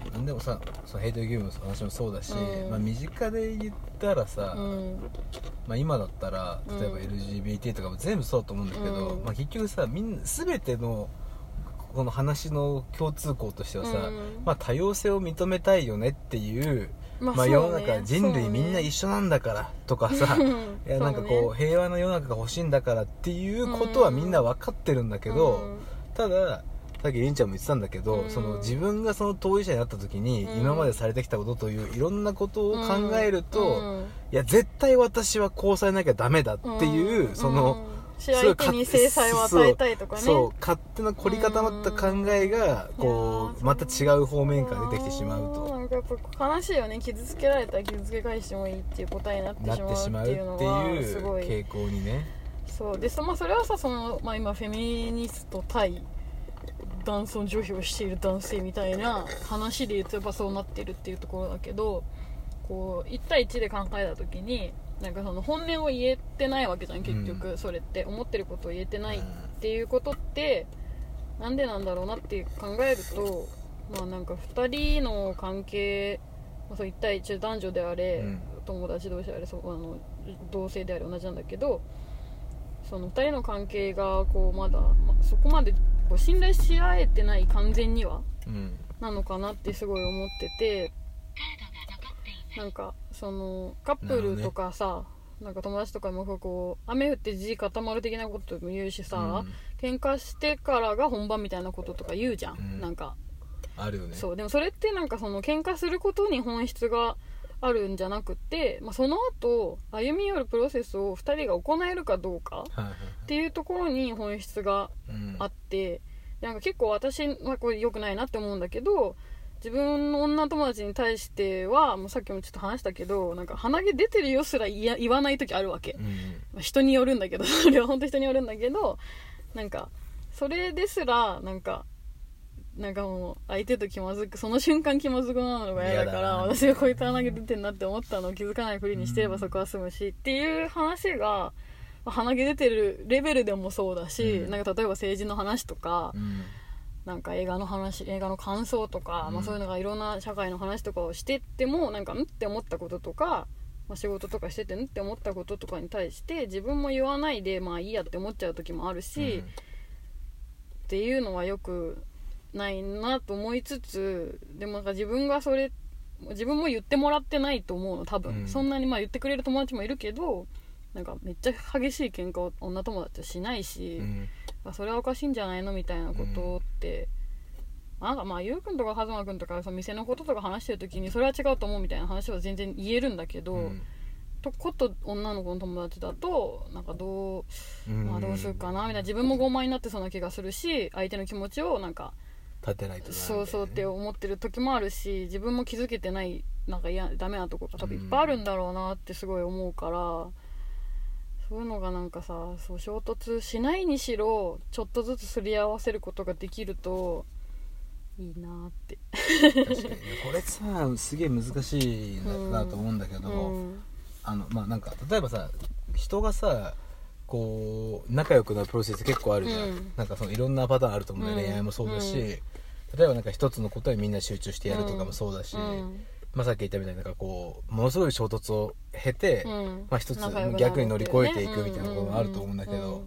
うん、なんでもさそのヘイトゲームの話もそうだし、うん、まあ身近で言ったらさ、うん、まあ今だったら例えば LGBT とかも全部そうだと思うんだけど、うん、まあ結局さみんな全てのこの話の共通項としてはさ、うん、まあ多様性を認めたいよねっていう、まあそうね、世の中人類みんな一緒なんだからとかさ、いやなんかこう平和の世の中が欲しいんだからっていうことはみんな分かってるんだけど、うん、たださっきりんちゃんも言ってたんだけど、うん、その自分がその当事者になった時に、うん、今までされてきたことといういろんなことを考えると、うん、いや絶対私はこうされなきゃダメだっていう、うん、その、うん相手に制裁を与えたいとかね、そう勝手な凝り固まった考えがこうまた違う方面から出てきてしまうと、なんかやっぱ悲しいよね。傷つけられたら傷つけ返してもいいっていう答えになってしまうっていうのがすごい傾向にね。そうでまあ、それはさその、まあ、今フェミニスト対男尊女卑をしている男性みたいな話で言うとやっぱそうなってるっていうところだけど、こう1対1で考えた時になんかその本音を言えてないわけじゃん結局それって、うん、思ってることを言えてないっていうことってなんでなんだろうなって考えると、まあなんか2人の関係、まあ、そう1対1男女であれ、うん、友達同士であれそうあの同性であれ同じなんだけど、その2人の関係がこうまだ、まあ、そこまでこう信頼し合えてない完全には、うん、なのかなってすごい思ってて、なんかそのカップルとかさ、なんか友達とかもこう雨降って地固まる的なことも言うしさ、うん、喧嘩してからが本番みたいなこととか言うじゃん、うん、なんかあるよね。そうでもそれってなんかその喧嘩することに本質があるんじゃなくて、まあ、その後歩み寄るプロセスを2人が行えるかどうかっていうところに本質があって、うん、なんか結構私はこれ良くないなって思うんだけど、自分の女友達に対してはもうさっきもちょっと話したけど、なんか鼻毛出てるよすら言わない時あるわけ、うん、人によるんだけどそれは本当人によるんだけど、なんかそれですらなんかもう相手と気まずくその瞬間気まずくなるのが嫌だから、私がこういった鼻毛出てんなって思ったのを気づかないふりにしてればそこは済むし、うん、っていう話が鼻毛出てるレベルでもそうだし、うん、なんか例えば政治の話とか、うんなんか映画の話、映画の感想とか、うんまあ、そういうのがいろんな社会の話とかをしてってもなんかんって思ったこととか、まあ、仕事とかしててんって思ったこととかに対して自分も言わないでまあいいやって思っちゃう時もあるし、うん、っていうのはよくないなと思いつつ、でもなんか自分も言ってもらってないと思うの多分、うん、そんなにまあ言ってくれる友達もいるけどなんかめっちゃ激しい喧嘩を女友達はしないし、うんそれはおかしいんじゃないのみたいなことって、うん、なんかまあゆうくんとかはずまくんとかその店のこととか話してる時にそれは違うと思うみたいな話は全然言えるんだけど、うん、とこと女の子の友達だとなんかまあ、どうするかなみたいな自分も傲慢になってそうな気がするし相手の気持ちをなんか立てないとな、ね、そうそうって思ってる時もあるし自分も気づけてないなんかいやダメなとこが多分いっぱいあるんだろうなってすごい思うから。うんそういうのがなんかさそう衝突しないにしろちょっとずつすり合わせることができるといいなって確かに、ね、これさすげえ難しいなと思うんだけど、うん、まあなんか例えばさ人がさこう仲良くなるプロセス結構あるじゃん、うん、なんかそのいろんなパターンあると思うね、うん、恋愛もそうだし、うん、例えばなんか一つのことにみんな集中してやるとかもそうだし、うんうんまあ、さっき言ったみたいになんかこうものすごい衝突を経て、うんまあ、一つ逆に乗り越えていくみたいなこともあると思うんだけど、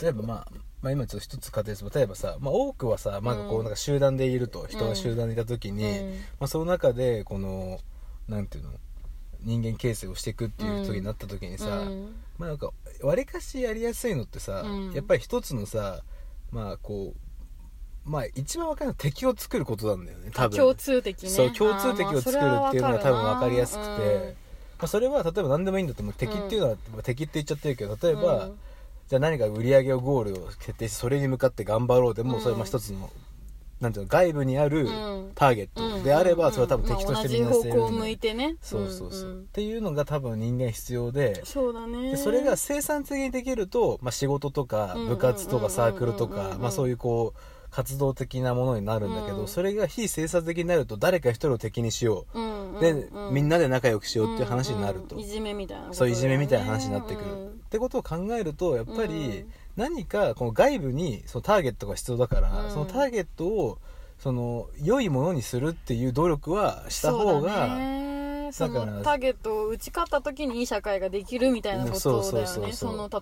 例えばまあ今ちょっと一つ仮定すると例えばさ、まあ、多くはさなんかこうなんか集団でいると、うん、人が集団にいた時に、うんまあ、その中でこのなんていうの人間形成をしていくっていう時になった時にさ、うんまあ、なんか割かしやりやすいのってさ、うん、やっぱり一つのさまあこうまあ一番分かるのは敵を作ることなんだよね多分共通敵ねそう共通敵を作るっていうのが多分分かりやすくて、うんまあ、それは例えば何でもいいんだと思う敵っていうのは、うん、敵って言っちゃってるけど例えば、うん、じゃあ何か売り上げをゴールを設定してそれに向かって頑張ろうでも、うん、それは一つのなんていうの外部にあるターゲットであればそれは多分敵としてみんな性を向いてねそうそうそう、うんうん、っていうのが多分人間必要でそうだねでそれが生産的にできると、まあ、仕事とか部活とかサークルとか、まあ、そういうこう活動的なものになるんだけど、うん、それが非生産的になると誰か一人を敵にしよう、うんうん、でみんなで仲良くしようっていう話になると、うんうん、いじめみたいなこと、ね、そういじめみたいな話になってくる、うんうん、ってことを考えるとやっぱり何かこの外部にそのターゲットが必要だから、うん、そのターゲットをその良いものにするっていう努力はした方が、そのターゲットを打ち勝った時にいい社会ができるみたいなことだよね。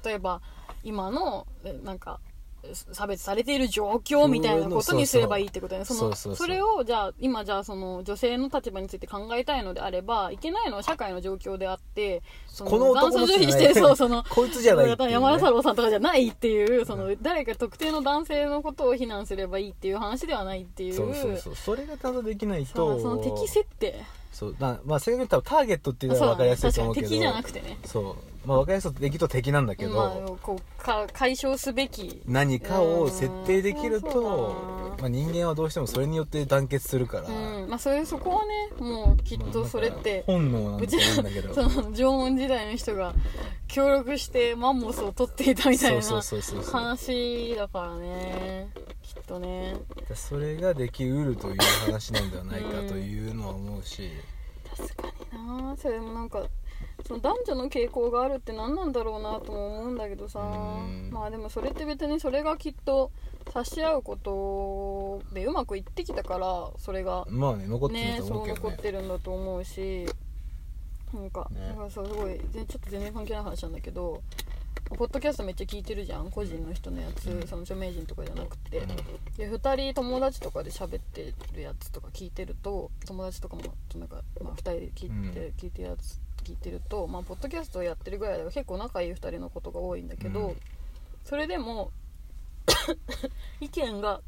例えば今のなんか差別されている状況みたいなことにすればいいってことだよね。それをじゃあ今じゃあその女性の立場について考えたいのであれば、いけないのは社会の状況であって、そのこの男の人じゃない、こいつじゃないっていう、ね、山田太郎さんとかじゃないっていう、その誰か特定の男性のことを非難すればいいっていう話ではないっていう。それがただできないと、その敵設定、そうだ、まあ正確に多分ターゲットっていうのは分かりやすいと思うけど、確かに敵じゃなくてね、そう、まあ、分かりやすいと敵と敵なんだけど、まあ、こう解消すべき何かを設定できると、まあ、人間はどうしてもそれによって団結するから、まあ、そこはね、もうきっとそれって、まあ、本能なんだけど、その縄文時代の人が協力してマンモスを取っていたみたいな話だからね、きっとね。それができうるという話なんではないかというのは思うし、確かにな。それもなんかその男女の傾向があるって何なんだろうなとも思うんだけどさ、まあでもそれって別にそれがきっと差し合うことでうまくいってきたから、それがまあね、残ってると思うけどね、そう残ってるんだと思うし、なんかだからさ、すごいちょっと全然関係ない話なんだけど、ポッドキャストめっちゃ聞いてるじゃん、個人の人のやつ、その著名人とかじゃなくて、で2人友達とかで喋ってるやつとか聞いてると、友達とかもなんか、まあ、2人で聞いてるやつ聞いてると、まあ、ポッドキャストをやってるぐらいで結構仲いい2人のことが多いんだけど、それでも意見が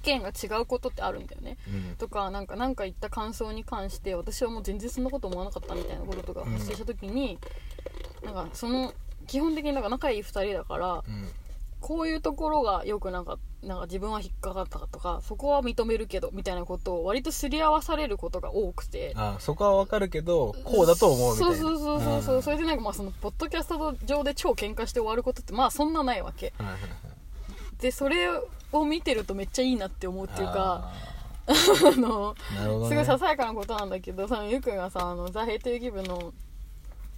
違うことってあるんだよね、とかなんか言った感想に関して、私はもう全然そんなこと思わなかったみたいなこととか発生した時に、なんかその基本的になんか仲いい2人だから、こういうところがよくなんか自分は引っかかったとか、そこは認めるけどみたいなことを割とすり合わされることが多くて、あ、そこは分かるけどこうだと思うみたいな、そう、それでなんかまあそのポッドキャスト上で超喧嘩して終わることってまあそんなないわけ、でそれを見てるとめっちゃいいなって思うっていうか、すごいささやかなことなんだけど、そのゆうくんがさ、ザ・ヘイト・ユー・ギブの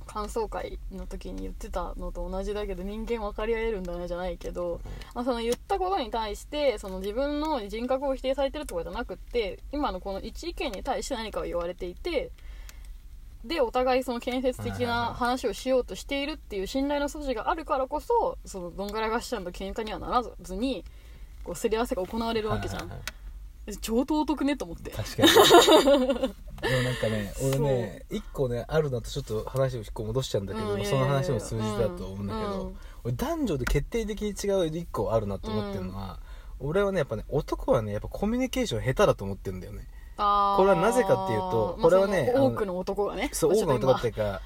感想会の時に言ってたのと同じだけど、人間分かり合えるんだねじゃないけど、まあ、その言ったことに対してその自分の人格を否定されてるとかじゃなくって、今のこの一意見に対して何かを言われていて、でお互いその建設的な話をしようとしているっていう信頼の素地があるからこそ、そのどんがらがしちゃんと喧嘩にはならずにこうすり合わせが行われるわけじゃん、超尊くねと思って。確かにでもなんかね、俺ね1個ねあるなと、ちょっと話を1個戻しちゃうんだけど、その話も数字だと思うんだけど、俺男女で決定的に違う1個あるなと思ってるのは、俺はねやっぱね、男はねやっぱコミュニケーション下手だと思ってるんだよね。これはなぜかっていうと、これはね、多くの男がね、そう、多くの男っていうか、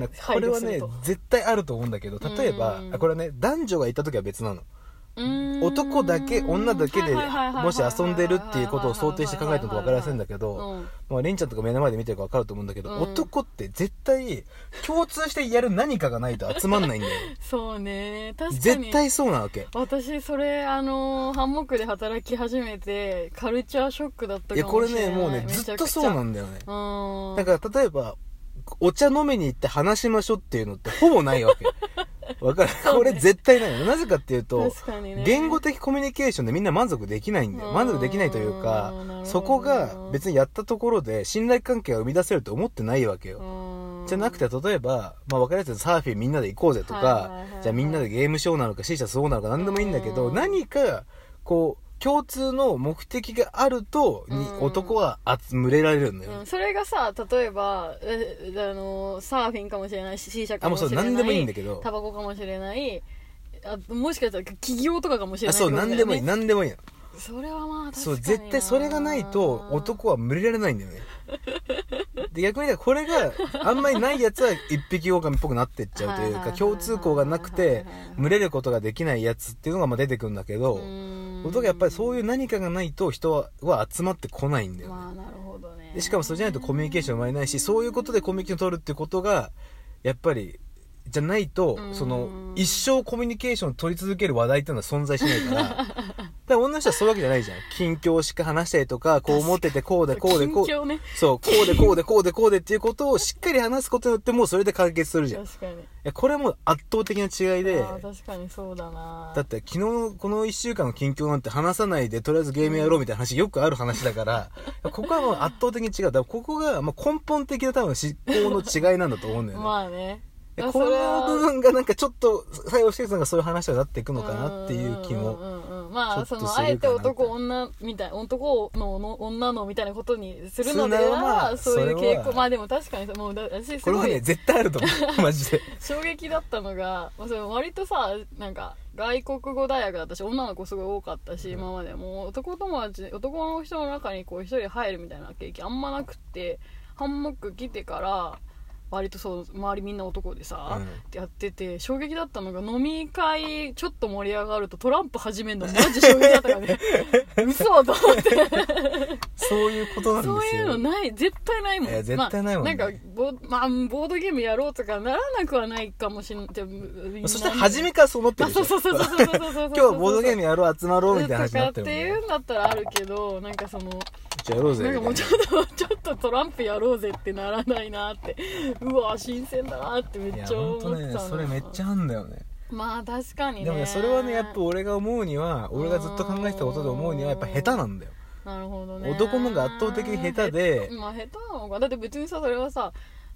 ね、これはね絶対あると思うんだけど、例えばこれはね男女がいた時は別なの、男だけ女だけでもし遊んでるっていうことを想定して考えても分かりやすいんだけど、まあ凛ちゃんとか目の前で見てるから分かると思うんだけど、男って絶対共通してやる何かがないと集まんないんだよそうね、確かに絶対そうなわけ。私それハンモックで働き始めてカルチャーショックだったかもしれない。いやこれねもうねずっとそうなんだよね。だから例えばお茶飲みに行って話しましょうっていうのってほぼないわけわかる、これ絶対ないの。なぜかっていうと、ね、言語的コミュニケーションでみんな満足できないんだよ。満足できないというか、そこが別にやったところで信頼関係が生み出せると思ってないわけよ。じゃなくて例えば、まあ、分かりやすいサーフィンみんなで行こうぜとか、じゃあみんなでゲームショーなのかシーシャスオーなのか何でもいいんだけど、何かこう共通の目的があると男は群れられるんだよ、それがさ、例えばサーフィンかもしれないし、シーシャかもしれない、あ、もうそれ何でもいいんだけど、タバコかもしれない、あ、もしかしたら起業とかかもしれない、ね、そう、何でもいい、何でもいいの。それはまあ確かに、そう、絶対それがないと男は群れられないんだよねで逆にこれがあんまりないやつは一匹狼っぽくなってっちゃうというか、共通項がなくて群れることができないやつっていうのがまあ出てくるんだけど、男はやっぱりそういう何かがないと人は集まってこないんだよね。まあなるほどね。でしかもそれじゃないとコミュニケーション生まれないし、そういうことでコミュニケーション取るってことがやっぱりじゃないと、その一生コミュニケーション取り続ける話題っていうのは存在しないから。だ女の人はそういうわけじゃないじゃん。近況をしっかり話したりとか、こう思っててこうでこうでこう、近況ね、そうこうでこうでこうでこうでっていうことをしっかり話すことによってもうそれで完結するじゃん。確かに。いやこれはもう圧倒的な違いで。あ確かにそうだな。だって昨日この1週間の近況なんて話さないでとりあえずゲームやろうみたいな話、よくある話だから、ここはもう圧倒的に違う。だからここがまあ根本的な多分思考の違いなんだと思うんだよね。まあね。この部分がなんかちょっと最後してるのがそういう話になっていくのかなっていう気も。まあそのあえて男の女のみたいなことにするのでは、まあ、そういう傾向。まあでも確かにもう私すごいこれはね絶対あると思うマジで衝撃だったのが、まあ、それ割とさなんか外国語大学だったし女の子すごい多かったし、今までもう男の人の中にこう一人入るみたいな経験あんまなくて、ハンモック来てから割とそう周りみんな男でさ、やってて衝撃だったのが、飲み会ちょっと盛り上がるとトランプ始めるのマジ衝撃だったからね嘘だと思ってそういうことなんですよ。そういうのない、絶対ないもん。いや絶対ないもんね。まあ、なんかボードゲームやろうとかならなくはないかもしれない。そして初めからそう思ってるでしょ。そう今日はボードゲームやろう集まろうみたいな話になってるもんね。とかっていうんだったらあるけど、なんかそのやろうぜなんかもうちょっとトランプやろうぜってならないなって、うわ新鮮だなってめっちゃ思ったな。いや本当ねそれめっちゃあんだよね。まあ確かにね。でもねそれはねやっぱ俺が思うには、俺がずっと考えてたことで思うにはやっぱ下手なんだよ。なるほどね。男の方が圧倒的に下手で、まあ下手なのか。だって別にさそれはさ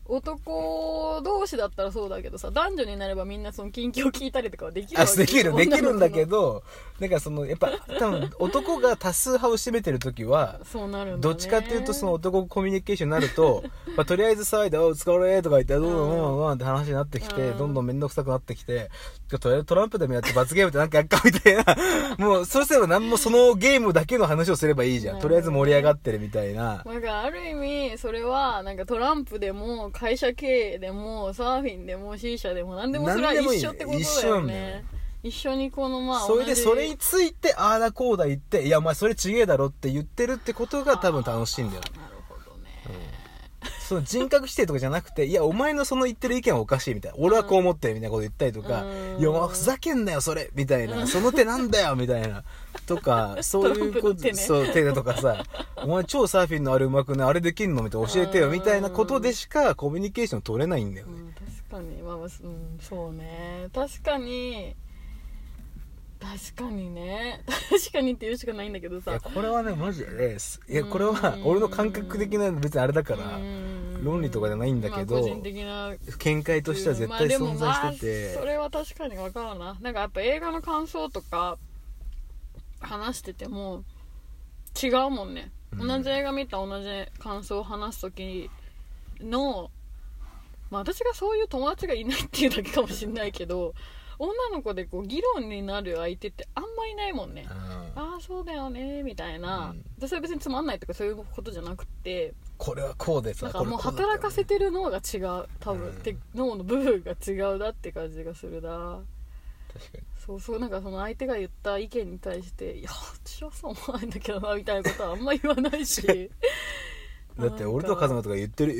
男同士だったらそうだけどさ、男女になればみんなその近況聞いたりとかはできるわけでできるんだけど、なんかそのやっぱ多分男が多数派を占めてる時はそうなるんだね。どっちかっていうとその男コミュニケーションになると、まあ、とりあえず騒いでお疲れとか言ってどんどんって話になってきて、どんどん面倒くさくなってきて、とりあえずトランプでもやって罰ゲームってなんかやっかみたいなもうそれすれば何もそのゲームだけの話をすればいいじゃん、とりあえず盛り上がってるみたいな。なんかある意味それはなんかトランプでも会社経営でもサーフィンでも C 社でも何でもそれは一緒ってことだよね。一緒にこのまあそれでそれについてああだこうだ言って、いやお前それちげえだろって言ってるってことが多分楽しいんだよ。なるほどね、その人格否定とかじゃなくていやお前のその言ってる意見はおかしいみたいな、俺はこう思ってるみたいなこと言ったりとか、いやお前ふざけんなよそれみたいな、その手なんだよみたいなとかそういうこと、ね、そう手だとかさお前超サーフィンのあれうまくないあれできんのみたいな教えてよみたいなことでしかコミュニケーション取れないんだよね。確かに、まあ、そうね確かにって言うしかないんだけどさ、いやこれはねマジで、いやこれは俺の感覚的な別にあれだから論理とかじゃないんだけど、まあ、個人的な見解としては絶対存在してて、まあ、それは確かに分かるな。なんかやっぱ映画の感想とか話してても違うもんね、同じ映画見た同じ感想を話す時の、まあ、私がそういう友達がいないっていうだけかもしれないけど女の子でこう議論になる相手ってあんまいないもんね。ああそうだよねみたいな、私は別につまんないとかそういうことじゃなくて、これはこうですなんかもう働かせてる脳が違う多分、って脳の部分が違うだって感じがするな。確かにそうなんかその相手が言った意見に対していや私はそう思わないんだけどなみたいなことはあんま言わないしだって俺とカズマとか言ってる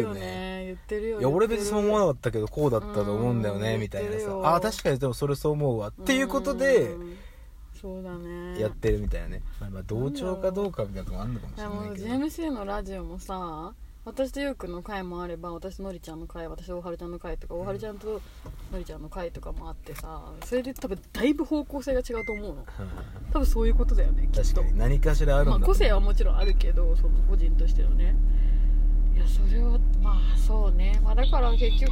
よね。いや俺別にそう思わなかったけどこうだったと思うんだよねみたいなさ、あ確かにでもそれそう思うわっていうことでそうだねやってるみたいなね、まあ、同調かどうかみたいなとこあるのかもしれないけど、もう JMC のラジオもさ私とゆうくんの回もあれば私のりちゃんの回、私大春ちゃんの回とか大春ちゃんとのりちゃんの回とかもあってさ、それで多分だいぶ方向性が違うと思うの。多分そういうことだよねきっと。確かに何かしらあるんだろう、まあ、個性はもちろんあるけどその個人としてのね。いやそれはまあそうね、まあ、だから結局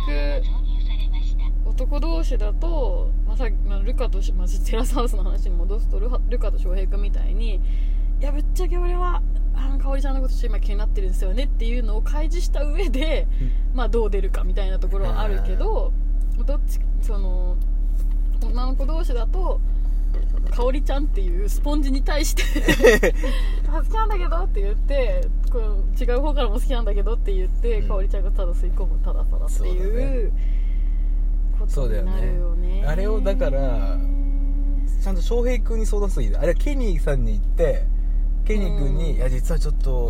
男同士だと、まあ、さっきルカと、まあ、テラスハウスの話に戻すとルカと翔平くんみたいに、いやぶっちゃけ俺は香織ちゃんのことちょっと今気になってるんですよねっていうのを開示した上で、まあどう出るかみたいなところはあるけど、どっちその女の子同士だと香織ちゃんっていうスポンジに対して好きなんだけどって言ってこう違う方からも好きなんだけどって言って香織ちゃんがただ吸い込むただっていうことになるよね。あれをだからちゃんと翔平君に相談する。あれはケニーさんに言ってケニー君に、いや実はちょっと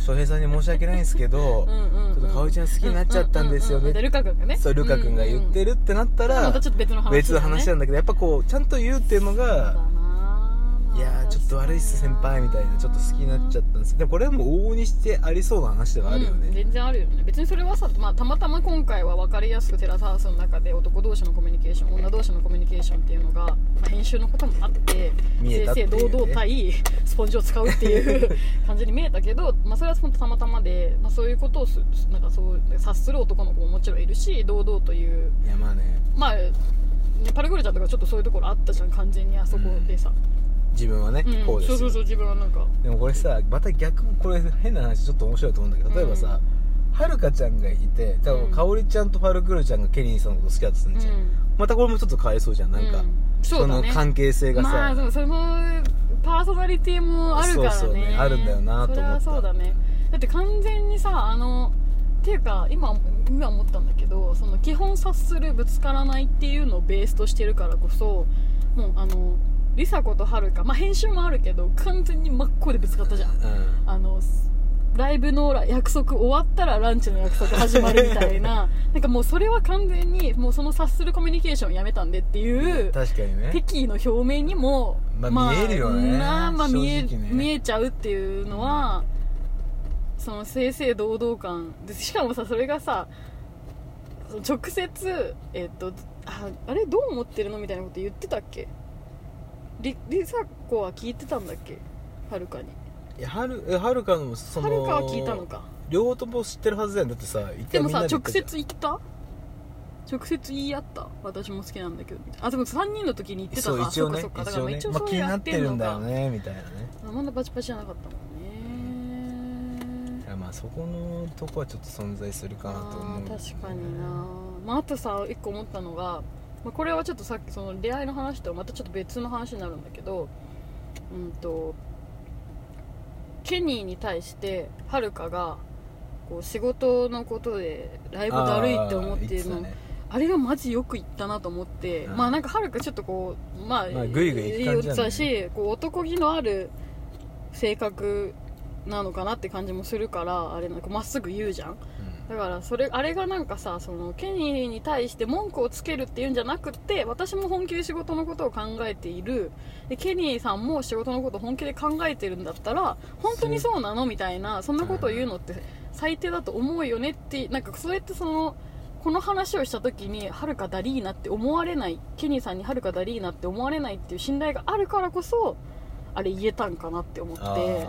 翔平さんに申し訳ないんですけどちょっと薫ちゃん好きになっちゃったんですよね、ルカ君がね、そうルカ君が言ってるってなったら、またちょっと別の話、ね、別の話なんだけど、やっぱこうちゃんと言うっていうのが、いやちょっと悪いっす先輩みたいな、ちょっと好きになっちゃったんです。でもこれはもう往々にしてありそうな話ではあるよね、うん、全然あるよね。別にそれはさ、まあ、たまたま今回は分かりやすくテラスハウスの中で男同士のコミュニケーション、女同士のコミュニケーションっていうのが、まあ、編集のこともあって正々堂々対スポンジを使うっていう感じに見えたけど、まあ、それは本当たまたまで、まあ、そういうことをなんかそう察する男の子ももちろんいるし、堂々という、いやまあね、まあパルゴルちゃんとかちょっとそういうところあったじゃん、完全にあそこでさ、うん自分はね、うん、こうですよ。そうそうそう、自分はなんか。でもこれさ、また逆もこれ変な話ちょっと面白いと思うんだけど、例えばさ、はるかちゃんがいて、多分かおりちゃんとパルクールちゃんがケリーさんのこと好きだったんじゃん、うん。またこれもちょっと変わりそうじゃん、なんか、うん、そうだね、その関係性がさ、まあそのパーソナリティもあるからね。そうそうね、あるんだよなと思った。それはそうだね。だって完全にさ、っていうか今思ったんだけど、その基本察するぶつからないっていうのをベースとしてるからこそ、もう梨紗子と遥か、まあ、編集もあるけど完全に真っ向でぶつかったじゃん、うん、ライブの約束終わったらランチの約束始まるみたいななんかもうそれは完全にもうその察するコミュニケーションやめたんでっていう、確かにね、敵意の表明にも、まあまあ、見えるよね、まあ、見えちゃうっていうのは、うん、その正々堂々感で、しかもさそれがさ直接あれどう思ってるのみたいなこと言ってたっけ、リサ子は聞いてたんだっけ、はるかに。いやはるかのそのはるかは聞いたのか、両方とも知ってるはずだよ。だってさ、でもさ直接言った、直接言い合った、私も好きなんだけど、あでも3人の時に言ってたから、そう一応ね、一応まあ、気になってるんだよねみたいなね、まだパチパチじゃなかったもんね、うん、まあそこのとこはちょっと存在するかなと思う、ね、確かにな、まあ、あとさ1個思ったのが、まあ、これはちょっとさっきその出会いの話とまたちょっと別の話になるんだけど、ケニーに対してはるかがこう仕事のことでライブだるいって思っているの、ね、あれがマジよく言ったなと思って、まあなんかはるかちょっとこうまあグイグイ言ってたし、こう男気のある性格なのかなって感じもするから、あれなんかまっすぐ言うじゃん、だからあれがなんかさ、そのケニーに対して文句をつけるっていうんじゃなくて、私も本気で仕事のことを考えているで、ケニーさんも仕事のことを本気で考えてるんだったら本当にそうなのみたいな、そんなことを言うのって最低だと思うよねって、なんかそうやってこの話をした時にはるかダリーナって思われない、ケニーさんにはるかダリーナって思われないっていう信頼があるからこそあれ言えたんかなって思って、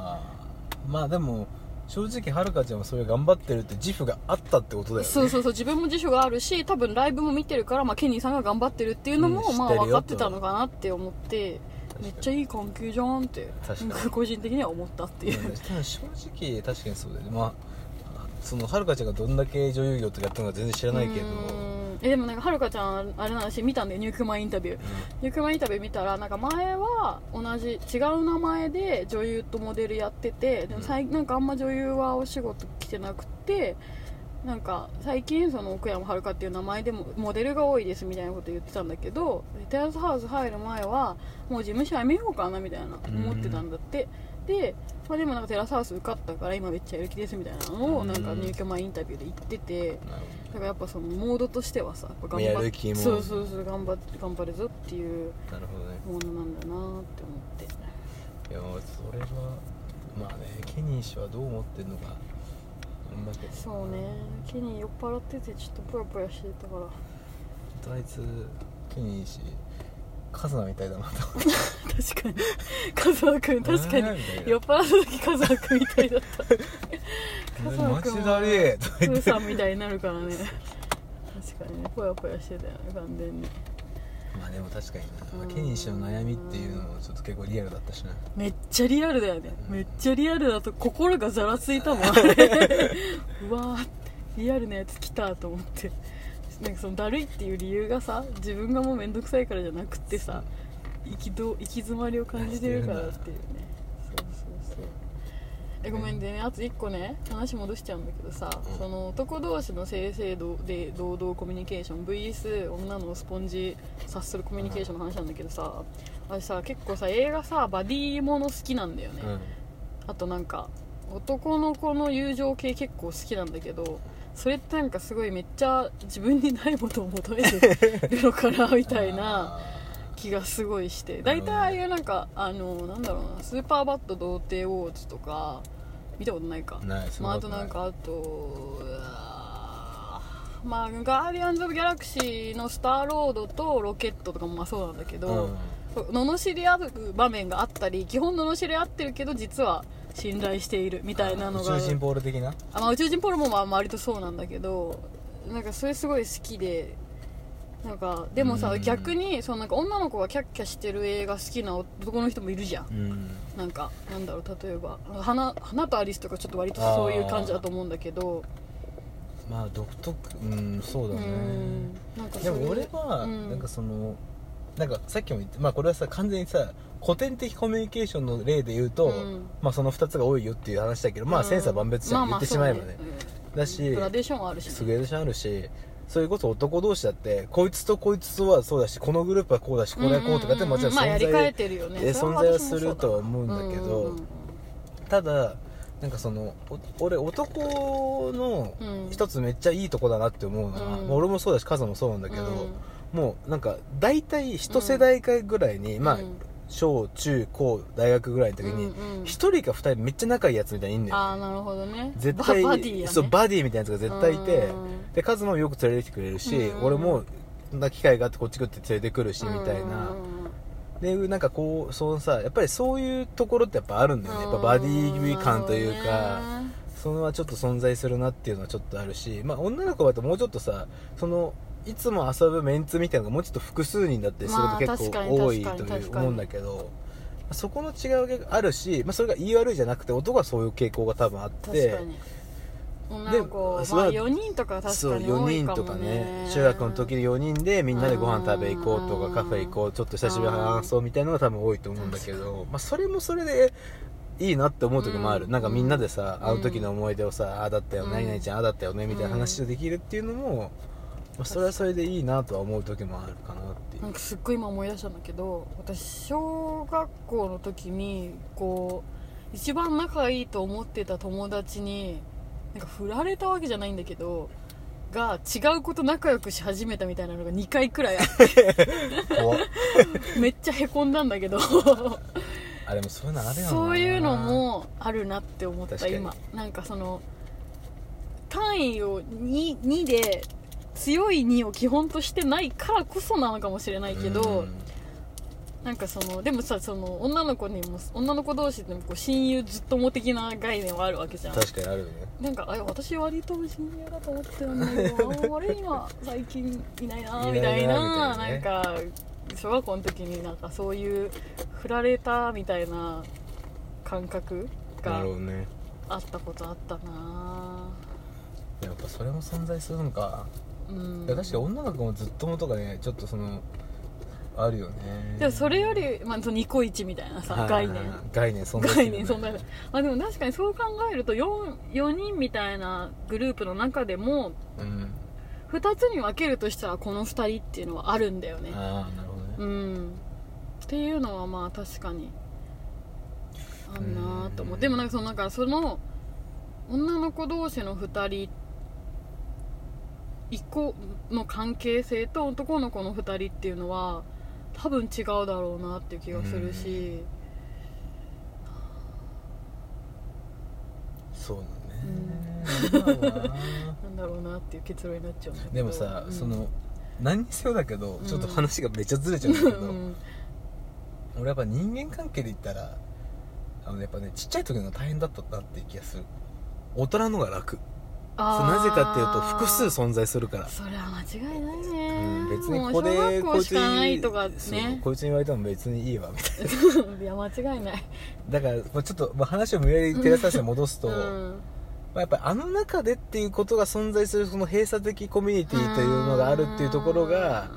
まあでも正直はるかちゃんはそれ頑張ってるって自負があったってことだよね。そうそうそう、自分も自負があるし、多分ライブも見てるから、まあ、ケニーさんが頑張ってるっていうのも、うん、まあ分かってたのかなって思って、めっちゃいい関係じゃんって個人的には思ったっていう、正直確かにそうだよね。まあそのはるかちゃんがどんだけ女優業とかやったのか全然知らないけど、でもなんかはるかちゃんあれな話見たんで、入居前インタビュー、入居前インタビュー見たら、なんか前は違う名前で女優とモデルやってて、でもなんかあんま女優はお仕事来てなくて、なんか最近その奥山はるかっていう名前でもモデルが多いですみたいなこと言ってたんだけど、テラスハウス入る前はもう事務所辞めようかなみたいな思ってたんだって、で、まあ、でもなんかテラスハウス受かったから今めっちゃやる気ですみたいなのをなんか入居前インタビューで言ってて、だからやっぱそのモードとしてはさ、頑張る気も、そうそうそう、頑張るぞっていうものなんだなって思って、いやそれはまあね、ケニー氏はどう思ってるのか、そうね、ケニー酔っ払っててちょっとプラプラしてたから、あいつケニー氏カズナみたいだなと思って確かにカズナ君、確かに酔っ払った時カズナ君みたいだったカズナ君はプーさんみたいになるからね確かにね、ぽやぽやしてたよね完全に。まあでも確かにね、まあ、ケニー氏の悩みっていうのもちょっと結構リアルだったしね、めっちゃリアルだよね、めっちゃリアルだと心がざらついたもんうわーリアルなやつ来たと思って、なんかそのだるいっていう理由がさ、自分がもうめんどくさいからじゃなくってさ、行き詰まりを感じてるからっていうね、そうそうそう、ごめんでね、あと1個ね話戻しちゃうんだけどさ、その男同士の正々で堂々コミュニケーション vs 女のスポンジ察するコミュニケーションの話なんだけどさ、私さ結構さ映画さバディもの好きなんだよね、あとなんか男の子の友情系結構好きなんだけど、それってなんかすごいめっちゃ自分にないものを求めてるのかなみたいな気がすごいして、大体ああいうなんかなんだろうな、スーパーバッド童貞ウォーズとか見たことないかない、あとなんかあとまあガーディアンズ・オブ・ギャラクシーのスターロードとロケットとかもまあそうなんだけど、罵り合う場面があったり、基本罵り合ってるけど実は信頼しているみたいなのが、宇宙人ポール的な、まあ、宇宙人ポールもまあ割とそうなんだけど、なんかそれすごい好きで、なんかでもさ、逆にそのなんか女の子がキャッキャしてる映画好きな男の人もいるじゃん、なんかなんだろう、例えば花とアリスとかちょっと割とそういう感じだと思うんだけど、まあ独特、そうだね、なんかでも俺はなんかその、なんかさっきも言って、まあこれはさ完全にさ古典的コミュニケーションの例で言うと、まあその2つが多いよっていう話だけど、まあ千差万別じゃん、言ってしまえばね、だしグラデーションあるし、グラデーションあるし、それこそ男同士だってこいつとこいつとはそうだし、このグループはこうだし、これはこうとかってもちろん存在はするとは思うんだけど、ただなんかその俺男の一つめっちゃいいとこだなって思うのは、俺もそうだしカズもそうなんだけど、もうなんか大体一世代ぐらいに、まあ小中高大学ぐらいの時に一人か二人めっちゃ仲いいやつみたいにいんだよ、ああなるほどね、絶対バディやね、そうバディみたいなやつが絶対いて、でカズもよく連れてきてくれるし、俺もな機会があってこっち来って連れてくるしみたいな、でなんかこうそのさ、やっぱりそういうところってやっぱあるんだよね、やっぱバディ感というか、そのはちょっと存在するなっていうのはちょっとあるし、まあ女の子だともうちょっとさ、そのいつも遊ぶメンツみたいなのがもうちょっと複数人だったりすると結構多いという思うんだけど、そこの違いがあるし、まあ、それが言い悪いじゃなくて男はそういう傾向が多分あって、女の子、まあ、4人とか確かに多いかもね、そう4人とかね、中学の時に4人でみんなでご飯食べ行こうとかカフェ行こう、ちょっと久しぶりに話そうみたいなのが多分多いと思うんだけど、まあ、それもそれでいいなって思う時もある、なんかみんなでさ、あの時の思い出をさ、ああだったよね、何々ちゃんああだったよねみたいな話をできるっていうのも、まあ、それはそれでいいなとは思う時もあるかなっていう。なんかすっごい今思い出したんだけど、私小学校の時にこう一番仲いいと思ってた友達になんか振られたわけじゃないんだけどが違うこと仲良くし始めたみたいなのが2回くらいあってめっちゃへこんだんだけどあれもそういうのあるよね、そういうのもあるなって思った。今なんかその単位を 2で強い2を基本としてないからこそなのかもしれないけど、なんかそのでもさ、その女の子にも女の子同士でもこう親友ずっとも的な概念はあるわけじゃん。確かにあるよね。なんか私割と親友だと思ってるんだけど、俺今最近いないなみたいな、なんか小学校の時になんかそういう振られたみたいな感覚があったことあったな。やっぱそれも存在するのか。確かに女の子もずっともとかね、ちょっとそのあるよね。でもそれより、まあ、ニコイチみたいなさ、概念存在する、ね、まあ、でも確かにそう考えると 4人みたいなグループの中でも、2つに分けるとしたらこの2人っていうのはあるんだよね。ああなるほどね、っていうのはまあ確かにあんなと思う。でもなんかその女の子同士の2人って1個の関係性と男の子の2人っていうのは多分違うだろうなっていう気がするし、そうだね、なんだろうなっていう結論になっちゃうんだけど、でもさ、その何にせよだけどちょっと話がめっちゃずれちゃうんだけど、俺やっぱ人間関係で言ったらやっぱね、ちっちゃい時の大変だったなっていう気がする。大人のが楽、なぜかっていうと複数存在するから。それは間違いないね、別にこれ小学校しかないとかね、こいつに言われても別にいいわみたいないや間違いない。だからちょっと話を無理やり照らさせて戻すと、やっぱりあの中でっていうことが存在する、その閉鎖的コミュニティというのがあるっていうところが、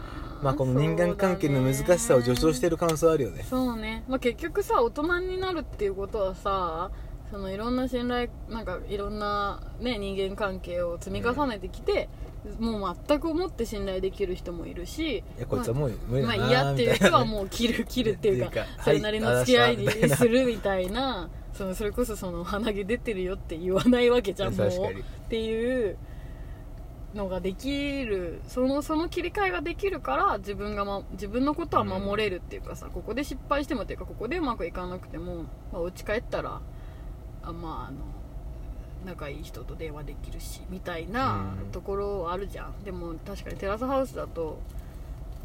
まあ、この人間関係の難しさを助長している可能性はあるよね。そうね、まあ、結局さ、大人になるっていうことはさ、そのいろんな信頼、なんかいろんな、ね、人間関係を積み重ねてきて、もう全く思って信頼できる人もいるし、いやこいつはもう無理だな、まあ嫌っていう人はもう切るっていうかそれなりの付き合いにするみたいな、それこそその鼻毛出てるよって言わないわけじゃんもうっていうのができる、その切り替えができるから自分のことは守れるっていうかさ、ここで失敗してもっていうかここでうまくいかなくても、まあ、お家帰ったら仲いい人と電話できるしみたいなところあるじゃん。でも確かにテラスハウスだと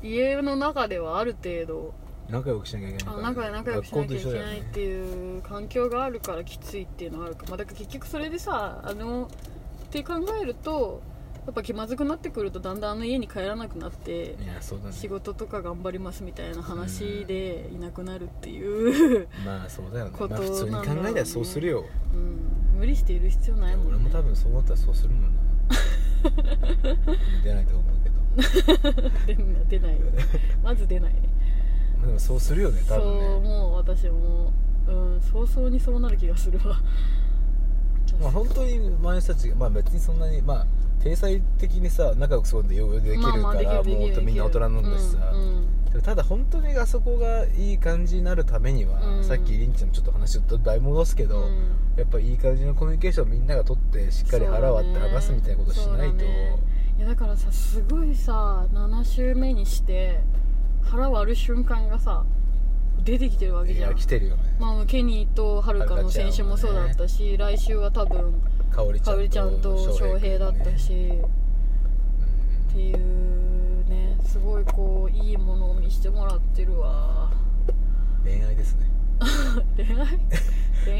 家の中ではある程度仲良くしなきゃいけないから、仲良くしなきゃいけないっていう環境があるからきついっていうのはあるか、まあ、だから結局それでさって考えるとやっぱ気まずくなってくるとだんだん家に帰らなくなって、ね、仕事とか頑張りますみたいな話でいなくなるっていうまあそうだよね、まあ、普通に考えたらそうするよ、うん、無理している必要ないもんね。俺も多分そう思ったらそうするもんね出ないと思うけど出ないよねまず出ないね。でもそうするよね多分ね。そうもう私も、うん、早々にそうなる気がするわまあ本当に周りの人たちが、まあ、別にそんなにまあ経済的にさ仲良くすることで余裕でできるから、もうみんな大人なんだしさ、うんうん、ただ本当にあそこがいい感じになるためには、うん、さっきりんちゃんのちょっと話を大戻すけど、うん、やっぱりいい感じのコミュニケーションをみんなが取ってしっかり腹割って話すみたいなことをしないと、いやだからさすごいさ7週目にして腹割る瞬間がさ出てきてるわけじゃん。いや来てるよね、まあ、ケニーとはるかの選手もそうだったし、ね、来週は多分かおりちゃんと翔平だったし、ね、っていうねすごいこういいものを見せてもらってるわ。恋愛ですね恋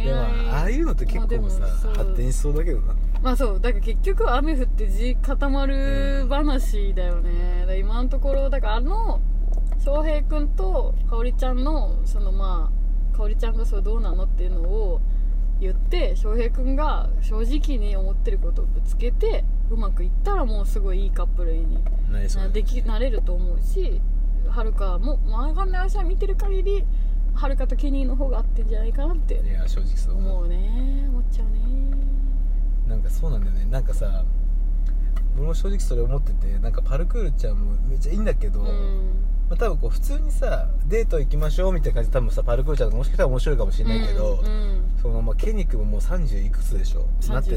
愛でもああいうのって結構さ、まあ、発展しそうだけどな。まあそうだから結局雨降って地固まる話だよね、うん、だから今のところだから翔平くんとかおりちゃんのそのまあかおりちゃんがそれどうなのっていうのを言って、翔平くんが正直に思ってることをぶつけてうまくいったらもうすごいいいカップルに なれると思うし、はるかも前がんない私は見てる限りはるかとケニーの方が合ってんじゃないかなって。いや正直そう思うね、思っちゃうね。なんかそうなんだよね。なんかさ俺も正直それ思ってて、なんかパルクールちゃんもめっちゃいいんだけど、うん、まあ、多分こう普通にさデート行きましょうみたいな感じで多分さパルクールちゃんもしかしたら面白いかもしれないけど、うんうん、そのまあケニ君ももう30いくつでしょ、2歳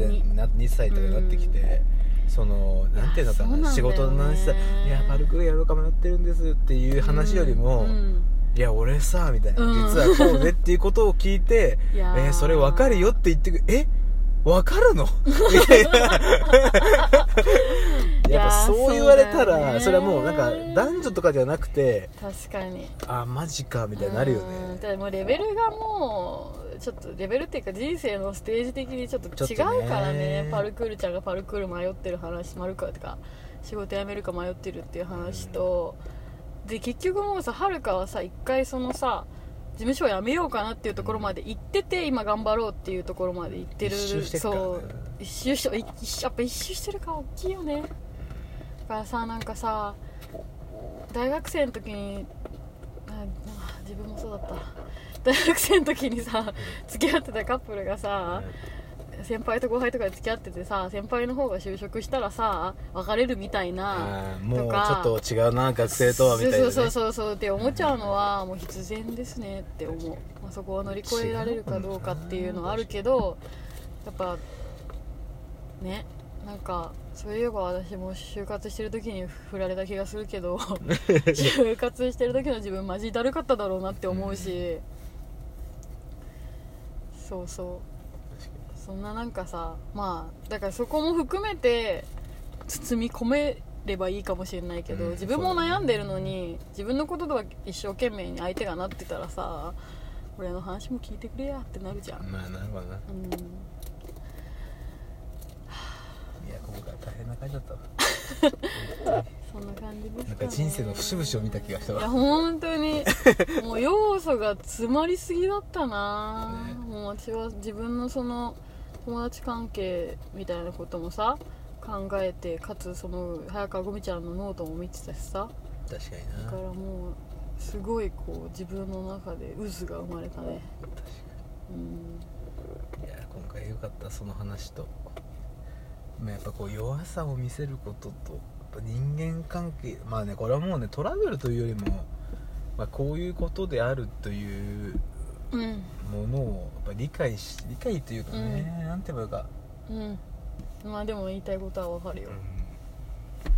とかになってきて、うん、そのなんていうのかな、仕事の話さ、いやパルクールやろうか迷ってるんですっていう話よりも、うんうん、いや俺さみたいな、実はこうねっていうことを聞いてそれ分かるよって言ってくる分かるのやっぱそう言われたら それはもうなんか男女とかじゃなくて、確かにあマジかみたいになるよね。でもレベルがもうちょっとレベルっていうか人生のステージ的にちょっと違うからね。パルクールちゃんがパルクール迷ってる話、マルカとか仕事辞めるか迷ってるっていう話と、うん、で結局もうさはるかはさ一回そのさ事務所を辞めようかなっていうところまで行ってて、今頑張ろうっていうところまで行ってる。やっぱ一周してるから大きいよね。だからさなんかさ大学生の時に自分もそうだった。大学生の時にさ付き合ってたカップルがさ、先輩と後輩とかで付き合っててさ、先輩の方が就職したらさ別れるみたいなとか、もうちょっと違うな学生とはみたいな、ね、そうって思っちゃうのはもう必然ですねって思う、まあ、そこを乗り越えられるかどうかっていうのはあるけど、やっぱねなんかそういえば私も就活してる時に振られた気がするけど就活してる時の自分マジだるかっただろうなって思うし、うん、そうそうそんななんかさ、まあだからそこも含めて包み込めればいいかもしれないけど、うん、自分も悩んでるのに、自分のこととは一生懸命に相手がなってたらさ、俺の話も聞いてくれやってなるじゃん。まあなるわな、うん、いや今回大変な感じだったわそんな感じですかね。なんか人生の節々を見た気がしたわ。いや本当にもう要素が詰まりすぎだったな、ね、もう私は自分のその友達関係みたいなこともさ考えて、かつその早川ごみちゃんのノートも見てたしさ、確かにな。だからもうすごいこう自分の中で渦が生まれたね。確かに、うん、いや今回良かったその話とやっぱこう弱さを見せることと、やっぱ人間関係、まあね、これはもうねトラブルというよりも、まあ、こういうことであるというものをやっぱ理解というかね、なんて言えばいいか、まあでも言いたいことはわかるよ、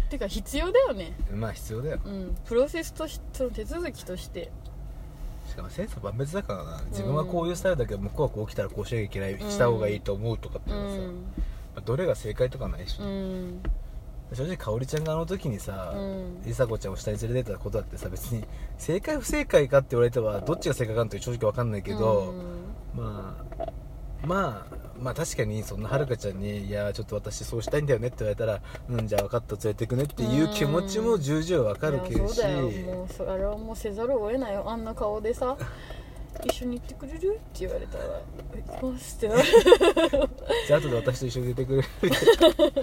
てか必要だよね。まあ必要だよ、プロセスとしてその手続きとして、しかもセンス万別だからな、自分はこういうスタイルだけど向こうはこう来たらこうしなきゃいけない、した方がいいと思うとかっていうのはさ、まあ、どれが正解とかないし、正直かおりちゃんがあの時にさ、りさこちゃんを下に連れてたことだってさ、別に正解不正解かって言われてはどっちが正解かって正直分かんないけど、まあ確かにそんなはるかちゃんにいやちょっと私そうしたいんだよねって言われたら、じゃあ分かった連れてくねっていう気持ちも重々分かるけどし、もうあれはもうせざるを得ないよ。あんな顔でさ一緒に行ってくれるって言われたら行きますってなるじゃあ後で私と一緒に出てくれ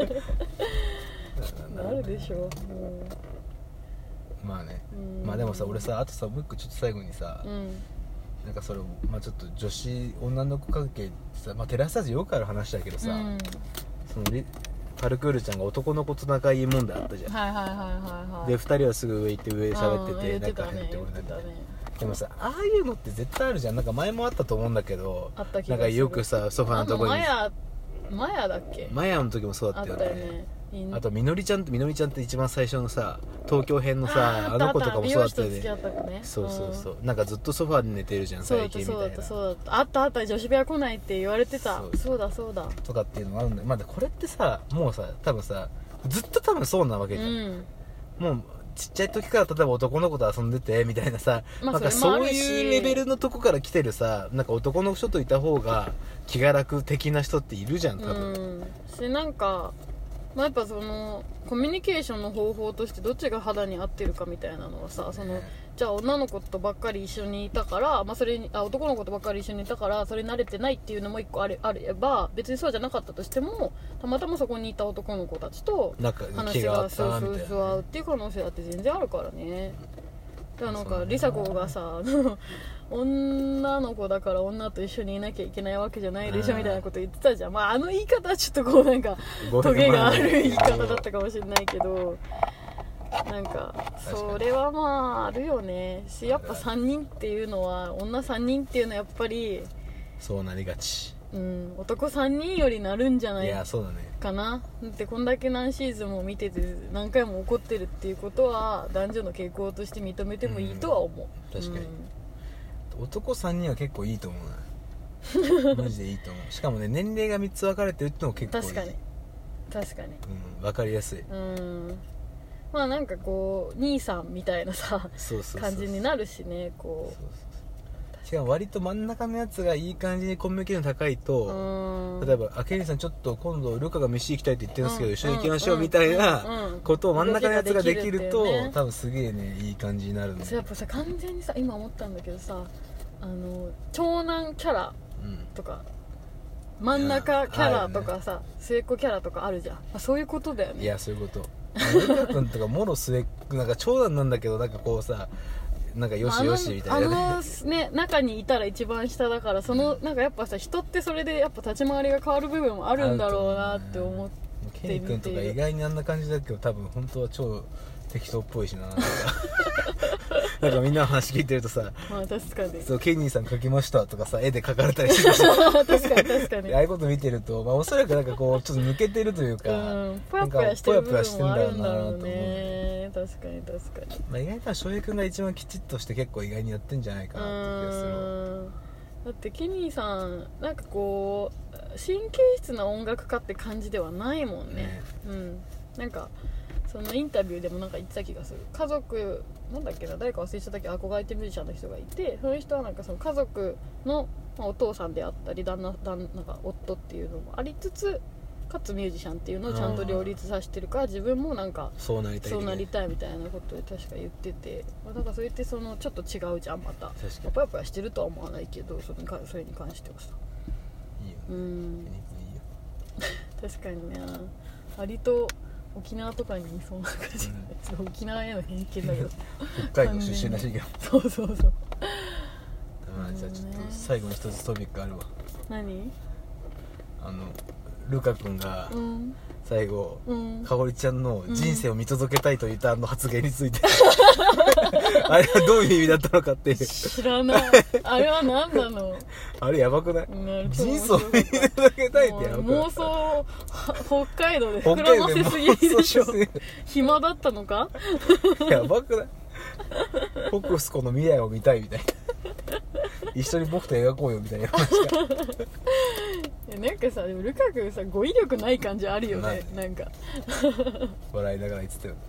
るなるでしょう、まあね、まあでもさ俺さあとさもう一個ちょっと最後にさ、なんかそれを、まあ、ちょっと女子女の子関係ってさ、まあ、テラスタジよくある話だけどさ、そのパルクールちゃんが男の子と仲いい問題あったじゃん、で2人はすぐ上行って上喋ってて仲入ってこれないみたいな、でもさああいうのって絶対あるじゃん。なんか前もあったと思うんだけど、なんかよくさソファのとこにマヤだっけ、マヤの時もそうだったよね。あとみのりちゃんって一番最初のさ東京編のさ あの子とかもそうだったよね。そうそう、なんかずっとソファーで寝てるじゃん最近みたいな。そうだったあった女子部屋来ないって言われてた。そうだとかっていうのがあるんだよ。まだこれってさもうさ多分さずっと多分そうなわけじゃん、もうちっちゃい時から例えば男の子と遊んでてみたいなさ、なんかそういうレベルのとこから来てるさ、なんか男の人といた方が気が楽的な人っているじゃん多分、でなんかまあ、やっぱそのコミュニケーションの方法としてどっちが肌に合ってるかみたいなのはさ、そのじゃあ女の子とばっかり一緒にいたから、まあ、それあ男の子とばっかり一緒にいたからそれ慣れてないっていうのも一個あれば別にそうじゃなかったとしてもたまたまそこにいた男の子たちと話がスースースワーっていう可能性だって全然あるからね。だからなんか梨紗子がさ女の子だから女と一緒にいなきゃいけないわけじゃないでしょみたいなこと言ってたじゃん。まああの言い方はちょっとこうなんかトゲがある言い方だったかもしれないけど、なんかそれはまああるよねし、やっぱ3人っていうのは女3人っていうのはやっぱりそうなりがち、男3人よりなるんじゃないかな。だってこんだけ何シーズンも見てて何回も怒ってるっていうことは男女の傾向として認めてもいいとは思う。確かに男3人は結構いいと思うなマジでいいと思う。しかもね年齢が3つ分かれてるってのも結構いい。確かに、分かりやすい。まあなんかこう兄さんみたいなさ感じになるしね。こうしかも割と真ん中のやつがいい感じにコミュニケーション高いと、例えばあケリーさんちょっと今度ルカが飯行きたいって言ってるんですけど、一緒に行きましょうみたいなことを真ん中のやつができると、多分すげえねいい感じになるの。やっぱさ完全にさ今思ったんだけどさ、あの長男キャラとか、真ん中キャラとかさ、末っ子キャラとかあるじゃん、まあ、そういうことだよね。いやそういうことルカ君とかもろ末っ子なんか長男なんだけど、なんかこうさなんかよしよしみたいなね、あの中にいたら一番下だから、そのなんかやっぱさ人ってそれでやっぱ立ち回りが変わる部分もあるんだろうなって思ってみて、ケイ君とか意外にあんな感じだけど多分本当は超適当っぽいしななんかみんなの話聞いてるとさ、まあ確かにそうケニーさん描きましたとかさ絵で描かれたりして確かにああいうこと見てると、まあ、おそらくなんかこうちょっと抜けてるというか、ぽやぽやしてる部分もあるんだろうね。確かに、まあ、意外と翔平君が一番きちっとして結構意外にやってんじゃないかなって気がする。だってケニーさんなんかこう神経質な音楽家って感じではないもん ね、なんかそのインタビューでもなんか言ってた気がする。家族なんだっけな、誰か忘れちゃったけど憧れてミュージシャンの人がいて、その人はなんかその家族の、まあ、お父さんであったりなんか夫っていうのもありつつ、かつミュージシャンっていうのをちゃんと両立させてるから、自分もなんかそうなりたいみたいなことで確か言ってて、まあ、なんかそれってそのちょっと違うじゃんまた。確かにぽやぽやしてるとは思わないけど、それに関してはさいいよ確かにね、割と沖縄とかにいそうな感じ、沖縄への偏見だけど北海道出身らしいけどそうじゃあちょっと最後に一つトピックあるわ。何？ルカ君が最後、うん、香織ちゃんの人生を見届けたいと言ったあの発言について、うん、あれはどういう意味だったのかっていう知らないあれは何なのあれやばくない、うん、人生を見届けたいってやばくない妄想北海道で膨らませすぎるでしょ暇だったのかやばくないホクスコの未来を見たいみたいな一緒に僕と描こうよみたいな話がなんかさ、でもルカ君さ、語彙力ない感じあるよねなんか笑いながら言ってたよね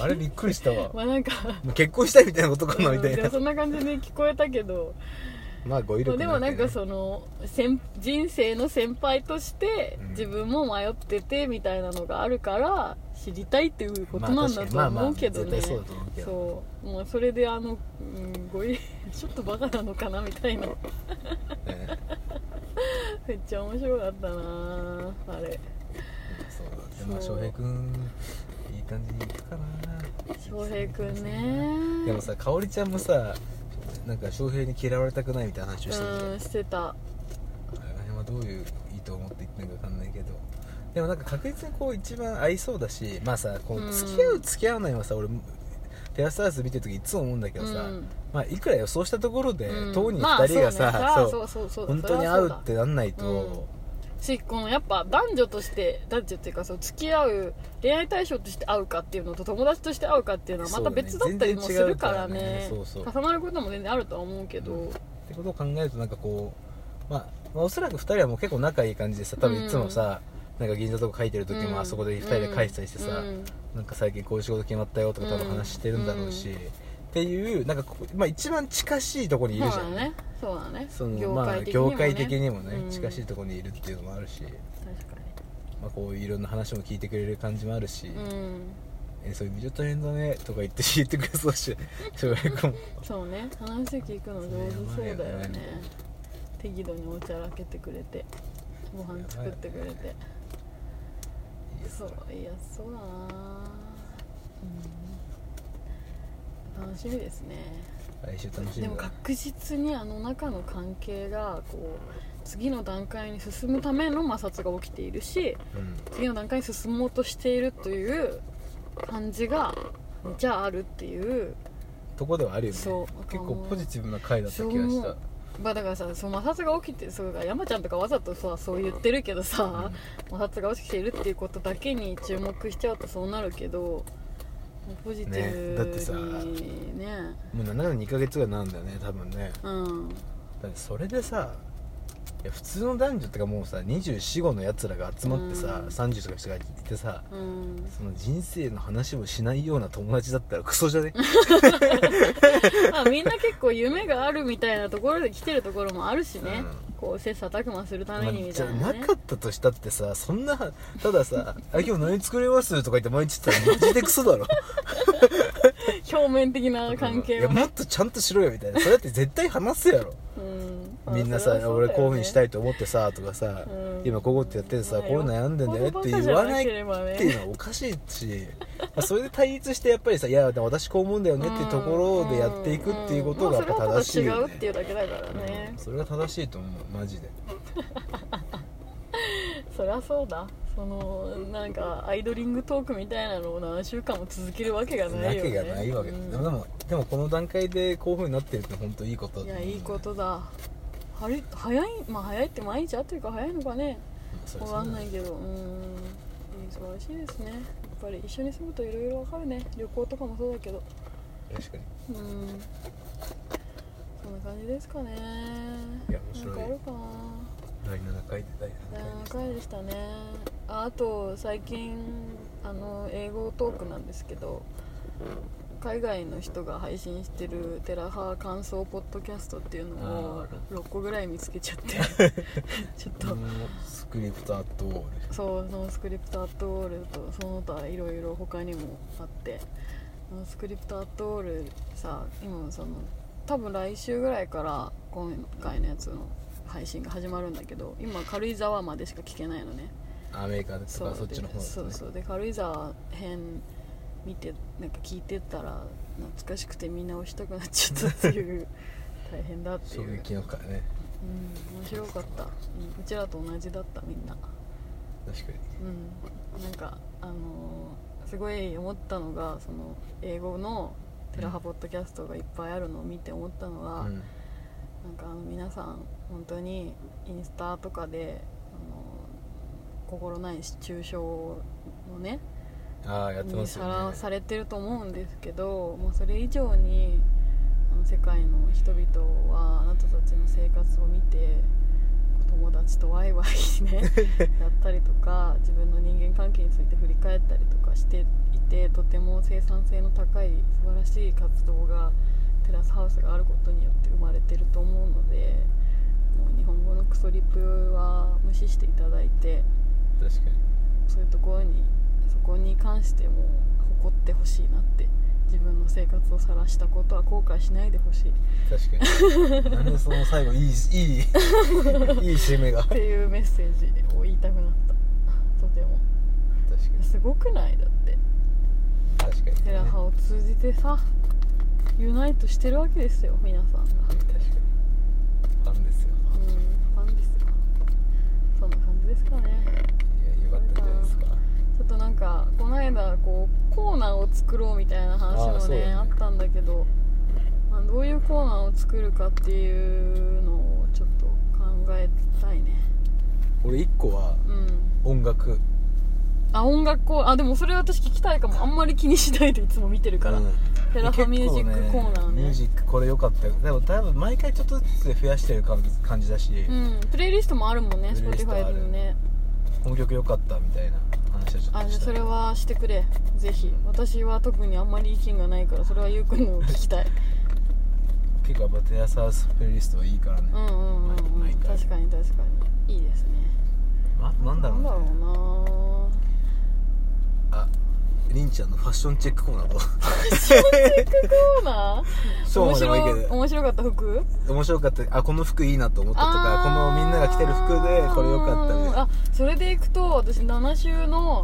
あれびっくりしたわまあなんか結婚したいみたいなことかなみたいなそんな感じで聞こえたけどまあ語彙力ない、ね、でもなんかその人生の先輩として自分も迷っててみたいなのがあるから知りたいっていうことなんだと思うけどねそう、もうそれであの、うん、語彙ちょっとバカなのかなみたいな、ね、めっちゃ面白かったなあれそうだね、翔平くんいい感じにいくかな翔平くんねでもさ、かおりちゃんもさなんか翔平に嫌われたくないみたいな話をしてたうん、してたあれはどういう意図を持って言ってるのか分かんないけどでもなんか確実にこう一番合いそうだしまあさ、こう付き合う付き合わないはさ俺テラスハウス見てる時いつも思うんだけどさ、うんまあ、いくら予想したところで、うん、当人2人がさ本当に会うってなんないと、うん、しこのやっぱ男女として男女っていうかそう付き合う恋愛対象として会うかっていうのと友達として会うかっていうのはまた別だったりもするからね重なることも全然あるとは思うけど、うん、ってことを考えるとなんかこう、まあ、おそらく2人はもう結構仲いい感じでさ多分いつもさ、うんなんか銀座とか書いてる時もあそこで2人で返したりしてさ、うん、なんか最近こういう仕事決まったよとか多分話してるんだろうし、うん、っていうなんかここ、まあ、一番近しいとこにいるじゃんねそうだねその業界的にもね、うん、近しいとこにいるっていうのもあるし確かに、まあ、こういろんな話も聞いてくれる感じもあるし、うん、そういう美女大変だねとか言ってくれそうし翔平君もそうね話聞くの上手そうだよね適度におちゃらけてくれてご飯作ってくれてそういやそうだな、うん、楽しみですね来週楽しみでも確実にあの中の関係がこう次の段階に進むための摩擦が起きているし、うん、次の段階に進もうとしているという感じがめちゃあるっていうとこではあるよねそう結構ポジティブな回だった気がしたまあ、だからさその摩擦が起きてそうか山ちゃんとかわざとさそう言ってるけどさ、うん、摩擦が起きているっていうことだけに注目しちゃうとそうなるけどポジティブに、ね、だってさ、ね、もう7年2ヶ月ぐらいなんだよね多分ね、うん、だってそれでさいや普通の男女ってかもうさ24、5のやつらが集まってさ、うん、30とか人がいてさ、うん、その人生の話もしないような友達だったらクソじゃねまあみんな結構夢があるみたいなところで来てるところもあるしね、うん、こう切磋琢磨するためにみたいな、ねまあ、なかったとしたってさそんなたださあ今日何作れますとか言って毎日言ったらマジでクソだろ表面的な関係は、ね、いやもっとちゃんとしろよみたいなそれだって絶対話すやろうん、みんなさ、ね、俺こういう風にしたいと思ってさとかさ、うん、今こういうことやっててさ、うん、これ悩んでんだよって言わないっていうのはおかしいしそれで対立してやっぱりさいや私こう思うんだよねっていうところでやっていくっていうことがやっぱ正しいよね、うんうんまあ、それはただ違うっていうだけだからね、うん、それが正しいと思うマジでそりゃそうだそのなんかアイドリングトークみたいなのを何週間も続けるわけがないよねわけがないわけ、うん、でもこの段階でこういう風になってるって本当いいことだ、ね、いやいいことだ早いまあ早いって毎日あってるから早いのかねわかんないけど素晴らしいですねやっぱり一緒に住むといろいろわかるね旅行とかもそうだけど確かにうんそんな感じですかねいや面白いなんかあるかな第7回で第7回でしたねあと最近あの英語トークなんですけど海外の人が配信してるテラハ感想ポッドキャストっていうのを6個ぐらい見つけちゃってちょっとスクリプトアットオールそうそのスクリプトアットオールとその他いろいろ他にもあってスクリプトアットオールさ今その多分来週ぐらいから今回のやつの配信が始まるんだけど今軽井沢までしか聞けないのねアメリカとか そっちの方、ね、そうそうで軽井沢編見てなんか聞いてたら懐かしくて見直したくなっちゃったっていう大変だっていう衝撃の回ね、うん、面白かった、うん、うちらと同じだったみんな確かに、うん、なんかすごい思ったのが、その英語のテラハポッドキャストがいっぱいあるのを見て思ったのは、うん、なんか皆さん本当にインスタとかで心ない中傷のね、あ、やってますよね、にさらされてると思うんですけど、もうそれ以上に世界の人々はあなたたちの生活を見て友達とワイワイねやったりとか、自分の人間関係について振り返ったりとかしていて、とても生産性の高い素晴らしい活動がテラスハウスがあることによって生まれてると思うので、もう日本語のクソリプは無視していただいて、確かにそういうところに、そこに関しても誇ってほしいなって、自分の生活を晒したことは後悔しないでほしい。確かになんでその最後いい締めがっていうメッセージを言いたくなった。とても確かにすごくない？だって確かに、ね、テラハを通じてさユナイトしてるわけですよ、皆さんが。確かにファンですよ、うん、ファンですよ。そんな感じですかね。いや、よかったんじゃないですか。ちょっとなんかこの間こうコーナーを作ろうみたいな話も ね、あったんだけど、まあ、どういうコーナーを作るかっていうのをちょっと考えたいね。俺1個は音楽、うん、あ、音楽コーナー、でもそれ私聞きたいかも。あんまり気にしないでいつも見てるから、うん、テラハミュージックコーナー ね、ミュージックこれ良かったよ。でも多分毎回ちょっとずつ増やしてる感じだし、うん、プレイリストもあるもんね、 Spotify でもね、この曲良かったみたいな話をちょっとした。あ、じゃあそれはしてくれ、ぜひ。私は特にあんまり意見がないから、それはゆうくんのを聞きたい結構テラスハウスプレイリストはいいからね、うんうんうん、毎回。確かに確かにいいですね。あとなんだろうね、なんだろうなあ、りんちゃんのファッションチェックコーナーとファッションチェックコーナー面白かった服、面白かった、あ、この服いいなと思ったとか、このみんなが着てる服でこれ良かったみたいな。あ、それでいくと私7週の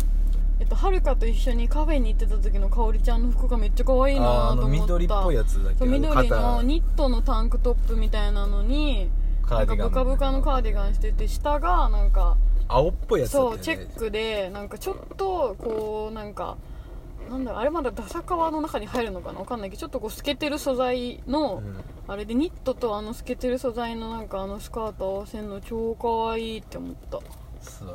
はるかと一緒にカフェに行ってた時のかおりちゃんの服がめっちゃ可愛いなと思った。緑っぽいやつだっけ。緑のニットのタンクトップみたいなのになんかブカブカのカーディガンしてて、下がなんか青っぽいやつだっけ、ね、そうチェックで、なんかちょっとこうなんかなんだあれ、まだダサ革の中に入るのかな、わかんないけど、ちょっとこう透けてる素材の、うん、あれでニットと透けてる素材のなんかスカート合わせるの超可愛いって思った。すご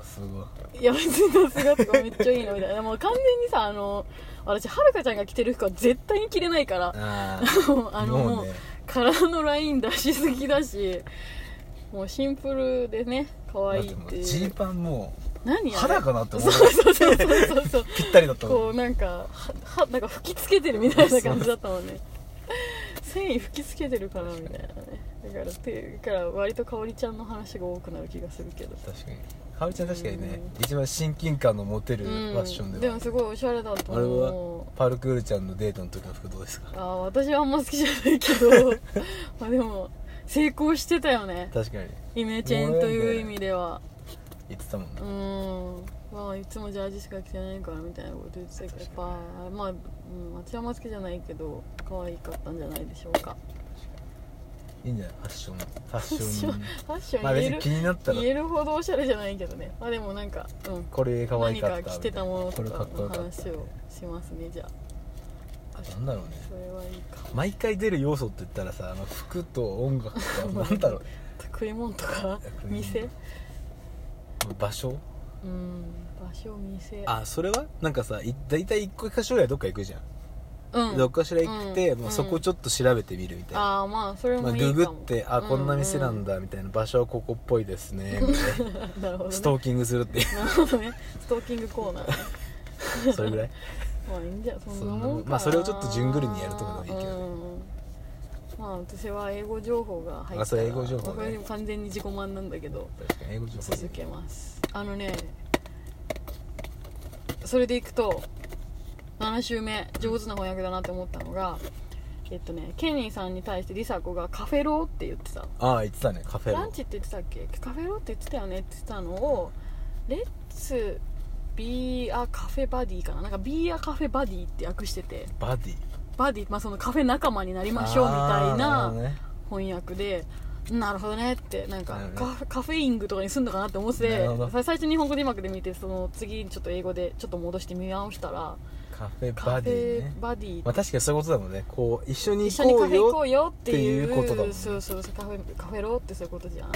い。いや別にさすがとかめっちゃいいのみたいなもう完全にさ私はるかちゃんが着てる服は絶対に着れないから、もうね、体のライン出しすぎだし、もうシンプルでね可愛いっていう。ジーパンも肌かなって思う。そうぴったりだったの。こうなんか吹きつけてるみたいな感じだったもんね。繊維吹きつけてるかなみたいなね。だから割とかおりちゃんの話が多くなる気がするけど。確かに。かおりちゃん確かにね、一番親近感の持てるファッションでは。でもすごいおしゃれだと思う。あれはパルクールちゃんのデートの時の服どうですか。あ、私はあんま好きじゃないけど、まあでも成功してたよね。確かに。イメチェンという意味では。言ってたもんね。うん、まあいつもジャージしか着てないからみたいなこと言ってたけど、やっぱまあ、うん、私はあんま好きじゃないけど可愛かったんじゃないでしょうか。いいんじゃない、ファッション、まあ別に気になったら言えるほどおしゃれじゃないけどね。まあでもなんか、うん、これ可愛かった、何か着てたものとかの話をしますね。じゃあなんだろうね、それはいいか。毎回出る要素って言ったらさ、服と音楽とかなんだろう食い物とか店場所、うん、場所、店、あ、それはなんかさ、大体1か所ぐらいどっか行くじゃん、うん、どっかしら行って、うん、まあ、そこちょっと調べてみるみたいな、うん、あ、まあそれもいいかも、まあ、ググって、あ、こんな店なんだみたいな、うん、場所はここっぽいですねみたい な、 なるほど、ね、ストーキングするっていう。なるほどね、ストーキングコーナーそれぐらいまあいいんじゃ、そんなもんかな。まあそれをちょっと順繰りにやるとかでもいいけど、ね、うん、まあ私は英語情報が入ったら、あ、そう英語情報、ね、これでも完全に自己満なんだけど、確かに英語情報続けます。それでいくと7週目上手な翻訳だなって思ったのが、ケニーさんに対してリサ子がカフェローって言ってた。ああ言ってたね、カフェローランチって言ってたっけ、カフェローって言ってたよねって言ってたのを、レッツビーアカフェバディかな、なんかビーアカフェバディって訳してて、バディ、まあ、そのカフェ仲間になりましょうみたいな翻訳で、なるほどねってなんかカフェイングとかにすんのかなって思って、最初日本語字幕で見て、その次ちょっと英語でちょっと戻して見直したらカフェバディ、ね、バディ、まあ、確かにそういうことだもんね。こう一緒に行こうよ、っていうことだもんね。そうそうそう、カフェローってそういうことじゃん。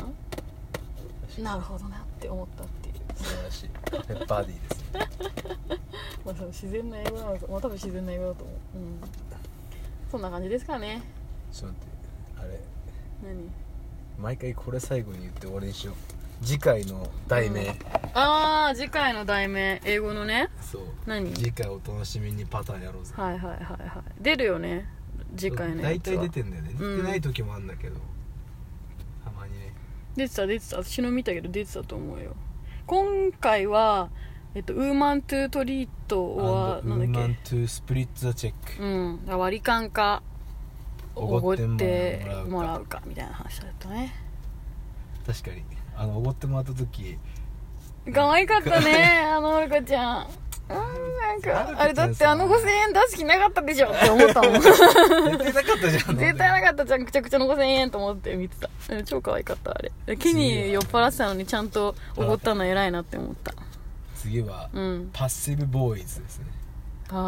なるほどなって思ったっていう。素晴らしい。カフェバディですね。まあ多分自然な英語なのか、まあ多分自然な英語だと思う。うん、そんな感じですかね。ちょっと待って、あれ。何？毎回これ最後に言って終わりにしよう。次回の題名、次回の題名英語のね。そう、何、次回お楽しみにパターンやろうぜ。はいはいはいはい、出るよね次回のやつは。大体出てんだよね、出てない時もあるんだけど、たまにね。出てた、私の見たけど出てたと思うよ。今回はウーマントゥートリートはなんだっけ、ウーマントゥースプリットザチェック、割り勘かおごってもらうかみたいな話だったね。確かにおごってもらった時可愛かったね、ルカちゃん。なんかあれだって、5000円出す気なかったでしょって思ったもん。絶対なかったじゃん。くちゃくちゃの5000円と思って見てた。超可愛かった。あれケニー酔っ払ってたのにちゃんとおごったの偉いなって思った。次は、パッシブボーイズですね。ケニ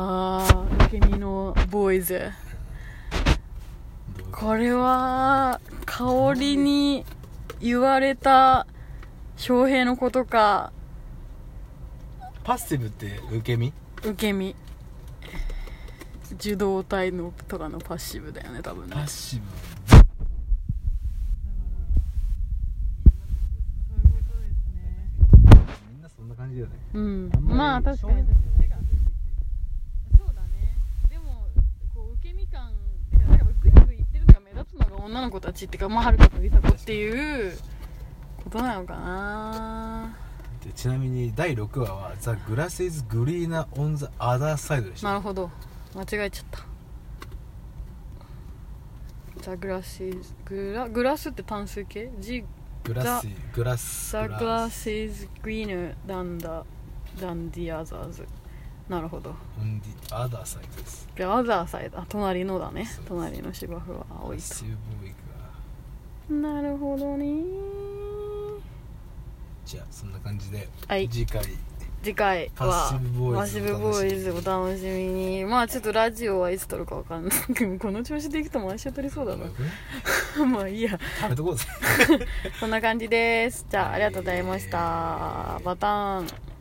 ーのボーイズ、これは香りに言われた翔平のことか。パッシブって受け身受動体のとかのパッシブだよね、多分ね。パッシブ、そういうことですね。みんなそんな感じだよね。まあ確かにそうだね。でもこう受け身感グイグイ言ってるのが目立つのが女の子たちってか、はるかとりさこっていうことなのかな。でちなみに第6話は The Grass is Greener on the Other Side でした。なるほど、間違えちゃった。 The Grass is グラスって単数形 G グラス The Grass is Greener than the others。 なるほど、 On the Other Side です。 The Other Side、 隣のだね。隣の芝生は青いと。なるほどね。じゃあそんな感じで、次回はパッシブボーイズお楽しみに。まあちょっとラジオはいつ撮るか分かんないけど、この調子でいくと毎週撮りそうだな。まあいいや、食べとこうぜ。そんな感じです。じゃあありがとうございました。バターン。